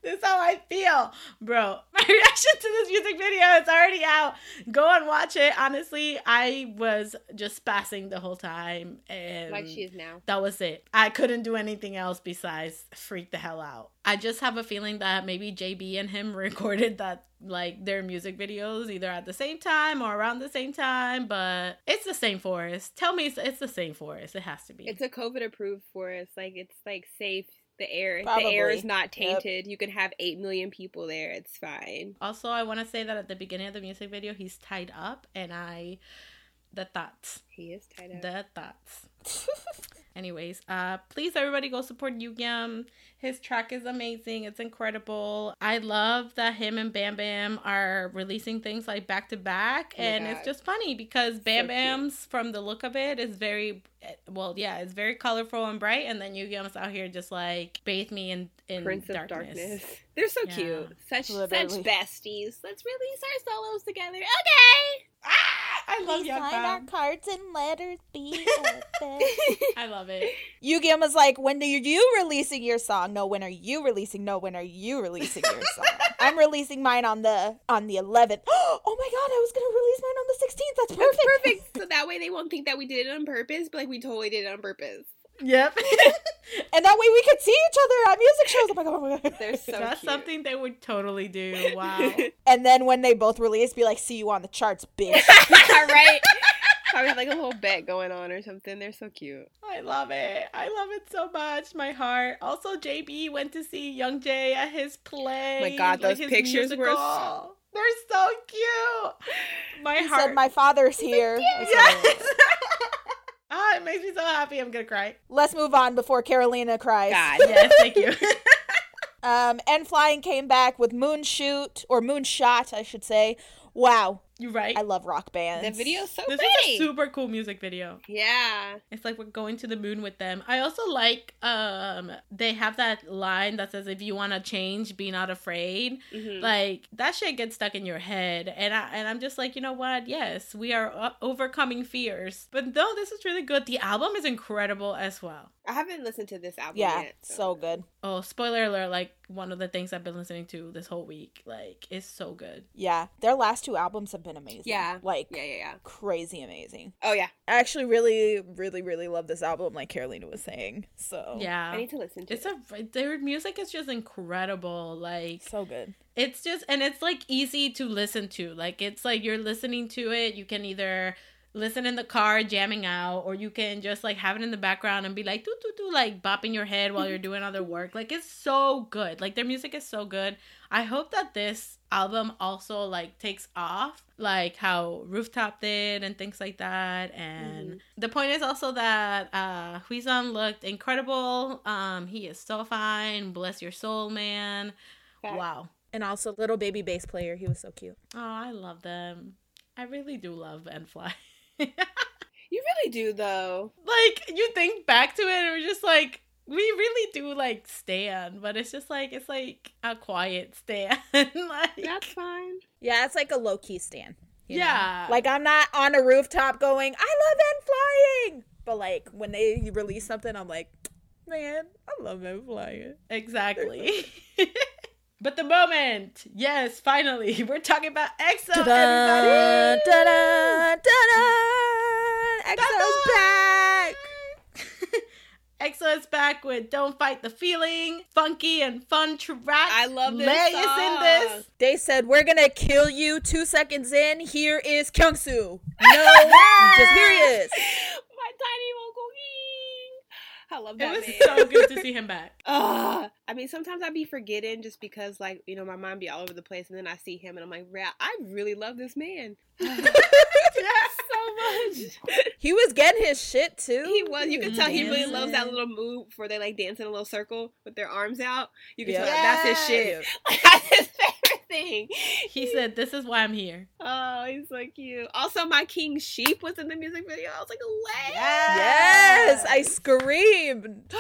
This is how I feel, bro. My reaction to this music video is already out. Go and watch it. Honestly, I was just passing the whole time. And like she is now. That was it. I couldn't do anything else besides freak the hell out. I just have a feeling that maybe JB and him recorded that, like, their music videos either at the same time or around the same time, but it's the same forest. Tell me it's the same forest. It has to be. It's a COVID-approved forest. Like, it's, like, safe. The air is not tainted. Yep. You can have 8 million people there. It's fine. Also, I want to say that at the beginning of the music video, he's tied up, and the thoughts. He is tied up. The thoughts. Anyways, please everybody go support Yu-Gi-Oh. His track is amazing. It's incredible. I love that him and Bam Bam are releasing things like back to back. And it's just funny because Bam Bam's, from the look of it, is very, well, yeah, it's very colorful and bright. And then Yu-Gi-Oh's out here just like bathe me in Prince darkness. Of darkness. They're so cute. Such besties. Let's release our solos together. Okay. Ah, I love Young Ha. Sign our cards and letters be open. I love it. Yu-Gi-Oh was like, when are you releasing your song? No, when are you releasing? No, when are you releasing your song? I'm releasing mine on the 11th. Oh my god, I was gonna release mine on the 16th. That's perfect. So that way they won't think that we did it on purpose, but like we totally did it on purpose. Yep. And that way we could see each other at music shows. Oh my god. They're so That's cute. Something they would totally do. Wow. And then when they both release, be like, see you on the charts, bitch. All right. Probably have like a whole bet going on or something. They're so cute. I love it. I love it so much. My heart. Also, JB went to see Young Jae at his play. My god, those pictures were so... They're so cute. My heart. He said, my father's here. Yes. Ah, it makes me so happy. I'm going to cry. Let's move on before Carolina cries. God, yes, thank you. And Flying came back with Moonshot, I should say. Wow. You're right. I love rock bands. The video's so pretty. This is a super cool music video. Yeah. It's like we're going to the moon with them. I also like they have that line that says, if you want to change, be not afraid. Mm-hmm. Like, that shit gets stuck in your head. And I'm just like, you know what? Yes, we are overcoming fears. But no, this is really good. The album is incredible as well. I haven't listened to this album yet. Yeah, so good. Oh, spoiler alert, like, one of the things I've been listening to this whole week. Like, it's so good. Yeah. Their last two albums have been amazing. Yeah. Like, yeah. Crazy amazing. Oh, yeah. I actually really, really, really love this album, like Carolina was saying. So, yeah. I need to listen to it. Their music is just incredible. Like, so good. It's just, and it's, like, easy to listen to. Like, it's like you're listening to it. You can either listen in the car jamming out, or you can just like have it in the background and be like doo doo doo, like bopping your head while you're doing other work. Like, it's so good. Like, their music is so good. I hope that this album also like takes off like how Rooftop did and things like that. And the point is also that Huizon looked incredible. He is so fine. Bless your soul, man. Okay. Wow. And also little baby bass player. He was so cute. Oh, I love them. I really do love Enfly. You really do, though. Like, you think back to it and we're just like, we really do like stan, but it's just like, it's like a quiet stan. Like, that's fine. Yeah, it's like a low-key stan, you know? Like, I'm not on a rooftop going I love Enfly, but like when they release something I'm like, man, I love Enfly. Exactly. But the moment, yes, finally, we're talking about EXO, everybody! Da-da, da-da. EXO's back! EXO is back with Don't Fight the Feeling, funky and fun track. I love this Lay song. Is in this. They said, we're going to kill you 2 seconds in. Here is Kyungsoo. No, just here he is. My tiny vocal key. I love that. It was so good to see him back. I mean, sometimes I be forgetting just because, like, you know, my mind be all over the place, and then I see him, and I'm like, I really love this man. So much. He was getting his shit, too. He was. You can tell he really loves that little move where they, like, dance in a little circle with their arms out. You can tell that's his shit. That's his favorite thing. He said, this is why I'm here. Oh, he's so cute. Also, my king sheep was in the music video. I was like, what? Yes, I screamed.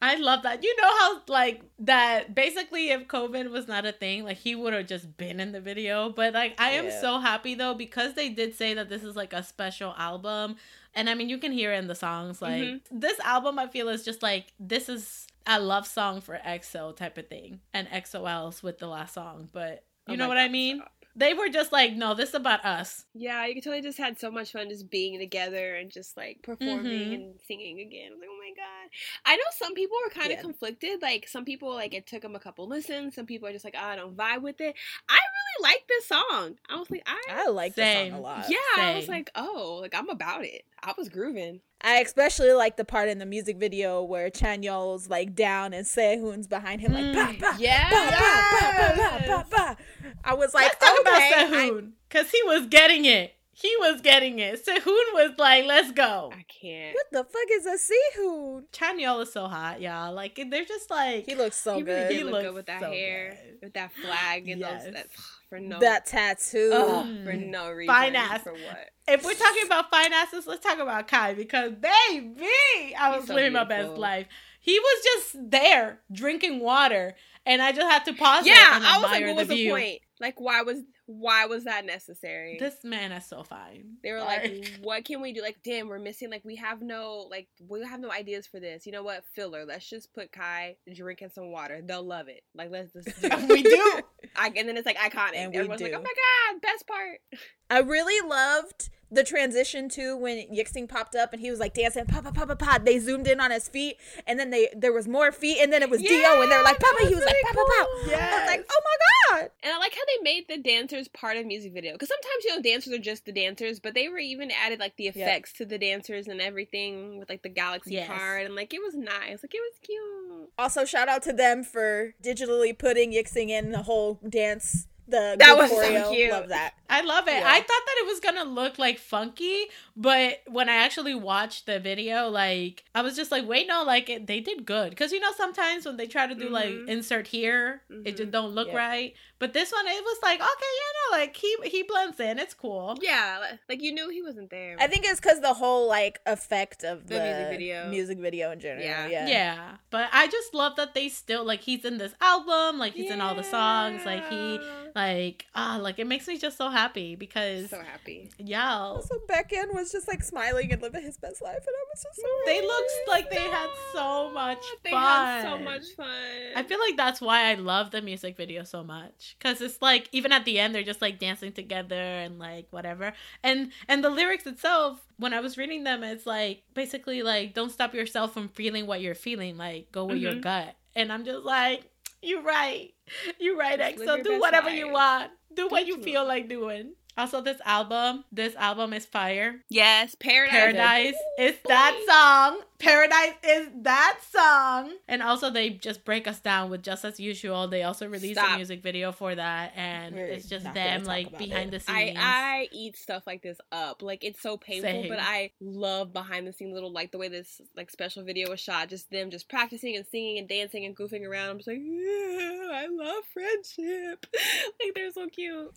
I love that. You know how, like, that basically if COVID was not a thing, like, he would have just been in the video. But, like, I am so happy, though, because they did say that this is, like, a special album. And, I mean, you can hear it in the songs. Like, this album, I feel, is just, like, this is a love song for EXO type of thing. And XOLs with the last song. But you know what I mean? Stop. They were just like, no, this is about us. Yeah, you could tell they just had so much fun just being together and just, like, performing and singing again. I was like, oh, my God. I know some people were kind of conflicted. Like, some people, like, it took them a couple listens. Some people are just like, oh, I don't vibe with it. I really like this song. I was like, I like this song a lot. Yeah, same. I was like, oh, like, I'm about it. I was grooving. I especially like the part in the music video where Chanyeol's like down and Sehun's behind him like bah, bah, bah, bah, bah, bah, bah, bah, bah. I was like, let's talk about Sehun, because he was getting it. He was getting it. Sihoon was like, let's go. I can't. What the fuck is a Sihoon? Chanyeol is so hot, y'all. Like, they're just like... He looks so good. Really he looks good with that so hair, good. With that flag and yes. those... For no... That tattoo. For no reason. Fine ass. For what? If we're talking about finances, let's talk about Kai because, baby, I was living my best life. He was just there drinking water and I just had to pause it and admire the view. Yeah, I was like, what was the point? Like, why was that necessary? This man is so fine. They were like, what can we do? Like, damn, we're missing, like, we have no ideas for this. You know what? Filler. Let's just put Kai drinking some water. They'll love it. Like, let's just do it. We do. And then it's, like, iconic. And everyone's like, oh, my God, best part. I really loved the transition, too, when Yixing popped up and he was, like, dancing, papa, papa, papa. They zoomed in on his feet, and then there was more feet, and then it was Dio, and they were like, papa. He was really like, papa, papa. Cool. Yes. I was like, oh, my God. And I like how they made the dancers part of music video. Because sometimes, you know, dancers are just the dancers, but they were even added, like, the effects to the dancers and everything with, like, the galaxy card. And, like, it was nice. Like, it was cute. Also, shout out to them for digitally putting Yixing in the whole dance. That was so cute. Love that. I love it. Yeah. I thought that it was going to look like funky, but when I actually watched the video, like I was just like, wait, no, like they did good. Because, you know, sometimes when they try to do like insert here, it just don't look right. But this one, it was like, okay, yeah, no, like he blends in. It's cool. Yeah. Like you knew he wasn't there. I think it's because the whole like effect of the music video in general. Yeah. But I just love that they still like he's in this album. Like he's in all the songs. Like he... Like it makes me just so happy because... So happy. Y'all. So Becca was just, like, smiling and living his best life, and I was just so happy. They looked like they had so much fun. They had so much fun. I feel like that's why I love the music video so much because it's, like, even at the end, they're just, like, dancing together and, like, whatever. And the lyrics itself, when I was reading them, it's, like, basically, like, don't stop yourself from feeling what you're feeling. Like, go with your gut. And I'm just like... You're right, EXO. Do whatever you want. Do what you feel like doing. Also, this album is fire. Yes, Paradise is that song. Paradise is that song. And also, they just break us down with Just As Usual. They also released a music video for that. And it's just them, like, behind the scenes. I eat stuff like this up. Like, it's so painful, but I love behind the scenes little, like, the way this, like, special video was shot. Just them just practicing and singing and dancing and goofing around. I'm just like, yeah, I love friendship. Like, they're so cute.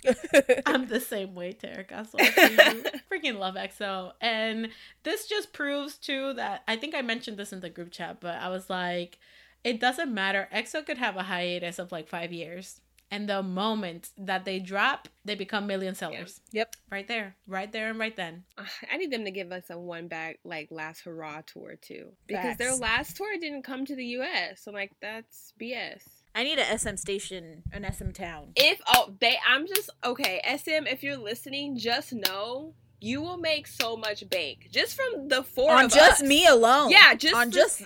I'm the same way, Terika. So freaking love EXO. And this just proves, too, that I mentioned this in the group chat, but I was like, it doesn't matter. EXO could have a hiatus of like 5 years. And the moment that they drop, they become million sellers. Yep. Right there and right then. I need them to give us a last hurrah tour too. Because their last tour didn't come to the US. So like, that's BS. I need an SM station, an SM town. SM, if you're listening, just know... You will make so much bank just from the four of us. On just me alone. Yeah, just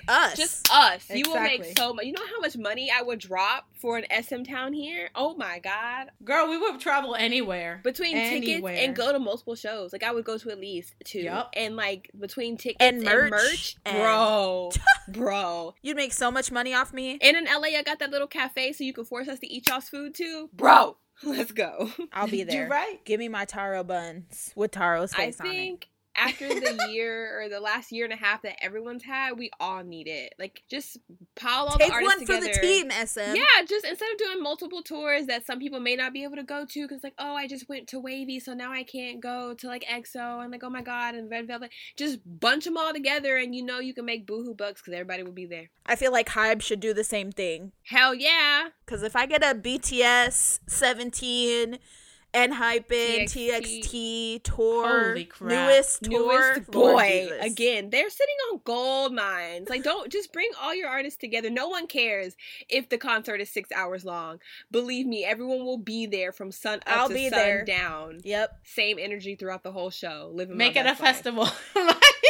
us. Just us. Exactly. You will make so much. You know how much money I would drop for an SM town here? Oh my God. Girl, we would travel anywhere. Between tickets and go to multiple shows. Like I would go to at least two. Yep. And like between tickets and merch. Bro. You'd make so much money off me. And in LA, I got that little cafe so you could force us to eat y'all's food too. Bro. Let's go. I'll be there. You're right. Give me my taro buns with taro's face on it. I think after the year or the last year and a half that everyone's had, we all need it. Like, just pile all the artists together. Take one for the team, SM. Yeah, just instead of doing multiple tours that some people may not be able to go to because, like, oh, I just went to Wavy, so now I can't go to, like, EXO and, like, oh, my God, and Red Velvet. Just bunch them all together and you know you can make boohoo bucks because everybody will be there. I feel like HYBE should do the same thing. Hell yeah. Because if I get a BTS, 17... and hyping TXT tour. Holy crap. Newest boy. Again, they're sitting on gold mines. Like, don't just bring all your artists together. No one cares if the concert is 6 hours long. Believe me, everyone will be there from sun up to sun down. Yep. Same energy throughout the whole show. Make it a festival.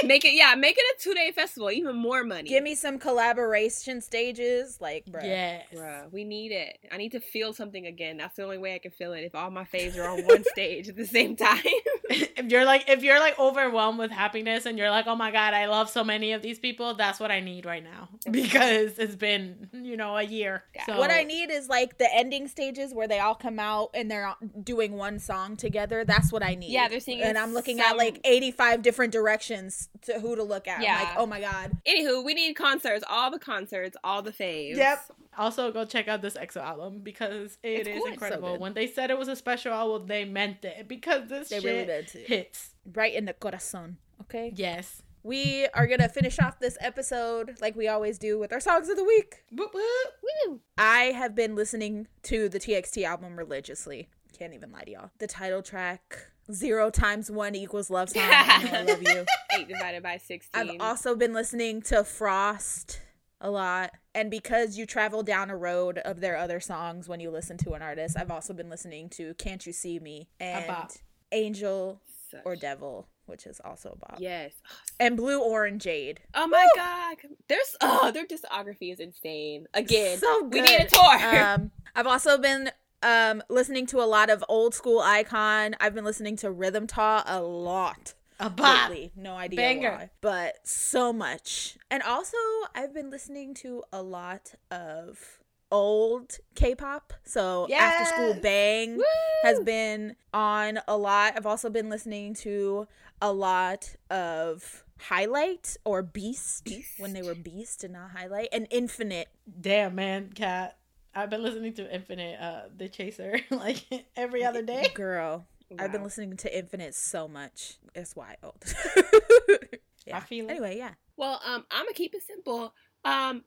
Make it a 2-day festival. Even more money. Give me some collaboration stages. Like, bruh. Yes. Bruh, we need it. I need to feel something again. That's the only way I can feel it. If all my faves kids are on one stage at the same time. If you're like overwhelmed with happiness and you're like, oh my God, I love so many of these people, that's what I need right now, because it's been, a year. Yeah. So what I need is like the ending stages where they all come out and they're doing one song together. That's what I need. Yeah, they're singing. And I'm looking at like 85 different directions to who to look at. Yeah. I'm like, oh my God. Anywho, we need concerts, all the concerts, all the faves. Yep. Also, go check out this EXO album because it is incredible. So when they said it was a special album, they meant it, because this shit really hits. Right in the corazón, okay? Yes. We are going to finish off this episode like we always do with our songs of the week. Boop, boop, woo. I have been listening to the TXT album religiously. Can't even lie to y'all. The title track, 0 times 1 equals love song. I love you. 8 divided by 16. I've also been listening to Frost a lot. And because you travel down a road of their other songs when you listen to an artist, I've also been listening to Can't You See Me and Angel or Devil, which is also a bop. Yes. And Blue Orange Jade. Oh my Woo! God. Their discography is insane. Again, so we need a tour. I've also been listening to a lot of old school Icon. I've been listening to Rhythm Ta a lot. A bop. No idea Banger. Why, but so much. And also, I've been listening to a lot of old K-pop. So yes. After School Bang Woo! Has been on a lot. I've also been listening to a lot of Highlight or Beast. When they were Beast and not Highlight, and Infinite. Damn, man, Kat. I've been listening to Infinite, The Chaser, like every other day. Girl. Wow. I've been listening to Infinite so much. It's wild. Yeah. I feel it. Anyway, yeah. Well, I'm going to keep it simple.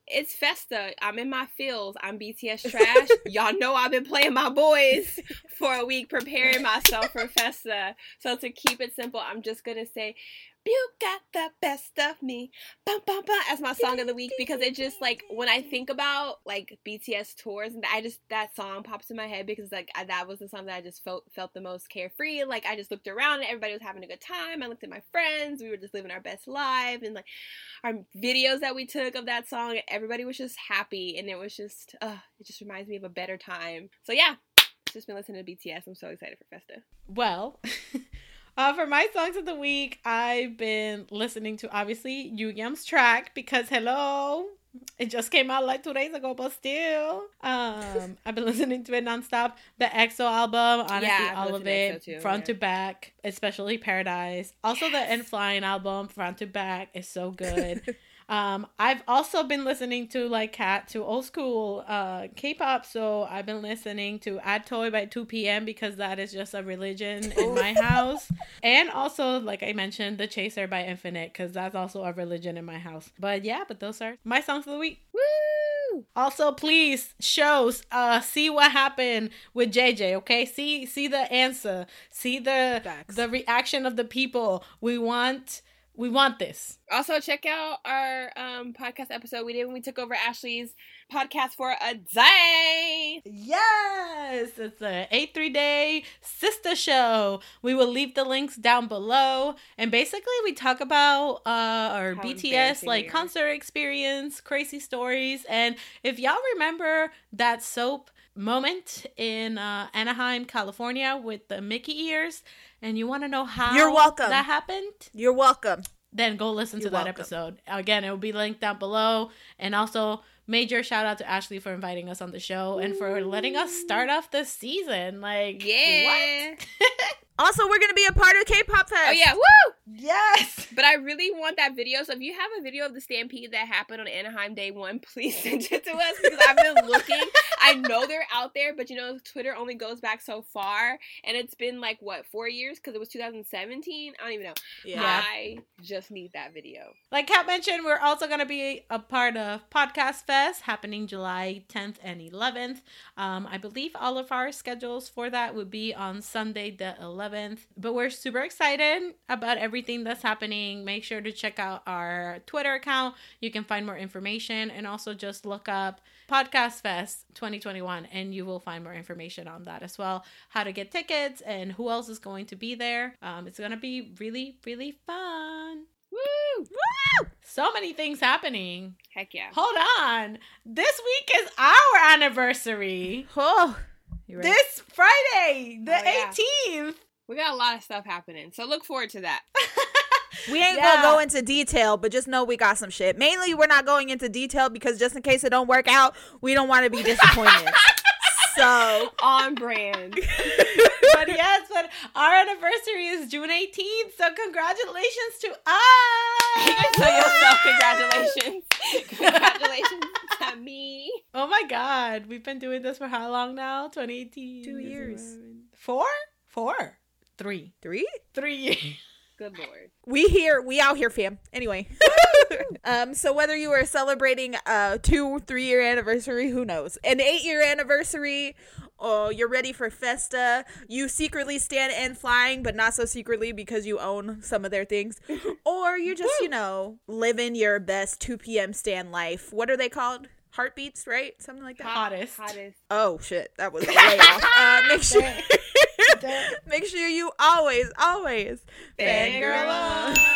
It's Festa. I'm in my feels. I'm BTS trash. Y'all know I've been playing my boys for a week, preparing myself for Festa. So to keep it simple, I'm just going to say, you got the best of me, bum, bum, bum, as my song of the week, because it just, like, when I think about, like, BTS tours, and that song pops in my head, because, like, that was the song that I just felt the most carefree. Like, I just looked around, and everybody was having a good time. I looked at my friends. We were just living our best life, and, like, our videos that we took of that song, everybody was just happy, and it was just, it just reminds me of a better time. So, yeah, just been listening to BTS. I'm so excited for Festa. Well... for my songs of the week, I've been listening to, obviously, Yoongyam's track, because hello, it just came out like 2 days ago, but still. I've been listening to it nonstop. The EXO album, honestly, yeah, all of it, too, front to back, especially Paradise. Also, the In Flying album, front to back, is so good. I've also been listening to, like Kat, to old school K-pop, so I've been listening to Ad Toy by 2PM, because that is just a religion in my house. And also, like I mentioned, The Chaser by Infinite, because that's also a religion in my house. But yeah, those are my songs of the week. Woo! Also, please, shows, see what happened with JaeJae, okay? See the answer. See the reaction of the people. We want this. Also, check out our podcast episode we did when we took over Ashley's podcast for a day. Yes! It's an 8-3-day sister show. We will leave the links down below. And basically, we talk about our How BTS like concert experience, crazy stories. And if y'all remember that soap moment in Anaheim, California with the Mickey ears, and you want to know how that happened, you're welcome. Then go listen to that episode. Again, it will be linked down below. And also, major shout out to Ashley for inviting us on the show and for letting us start off this season. Like, yeah. What? Also, we're going to be a part of K-Pop Fest. Oh, yeah. Woo! Yes! But I really want that video. So if you have a video of the stampede that happened on Anaheim Day 1, please send it to us, because I've been looking. I know they're out there, but, Twitter only goes back so far. And it's been, 4 years? Because it was 2017? I don't even know. Yeah. I just need that video. Like Kat mentioned, we're also going to be a part of Podcast Fest happening July 10th and 11th. I believe all of our schedules for that would be on Sunday the 11th. But we're super excited about everything that's happening. Make sure to check out our Twitter account. You can find more information, and also just look up Podcast Fest 2021 and you will find more information on that as well. How to get tickets and who else is going to be there. It's going to be really, really fun. Woo! Woo! So many things happening. Heck yeah. Hold on. This week is our anniversary. Oh, You're right. This Friday, the 18th. We got a lot of stuff happening, so look forward to that. We ain't gonna go into detail, but just know we got some shit. Mainly, we're not going into detail because just in case it don't work out, we don't want to be disappointed. So on brand. But yes, but our anniversary is June 18th, so congratulations to us. You can tell yourself congratulations. Congratulations to me. Oh my God, we've been doing this for how long now? 2018. 2 years. 4? 3. 3 years. Good Lord. We out here, fam. Anyway. So whether you are celebrating a 2-3 year anniversary, who knows? An 8-year anniversary, oh, you're ready for Festa. You secretly stand and flying, but not so secretly because you own some of their things. Or you just, living your best 2PM stand life. What are they called? Heartbeats, right? Something like that. Hottest. Oh, shit. That was way off. Make sure you always fangirl on.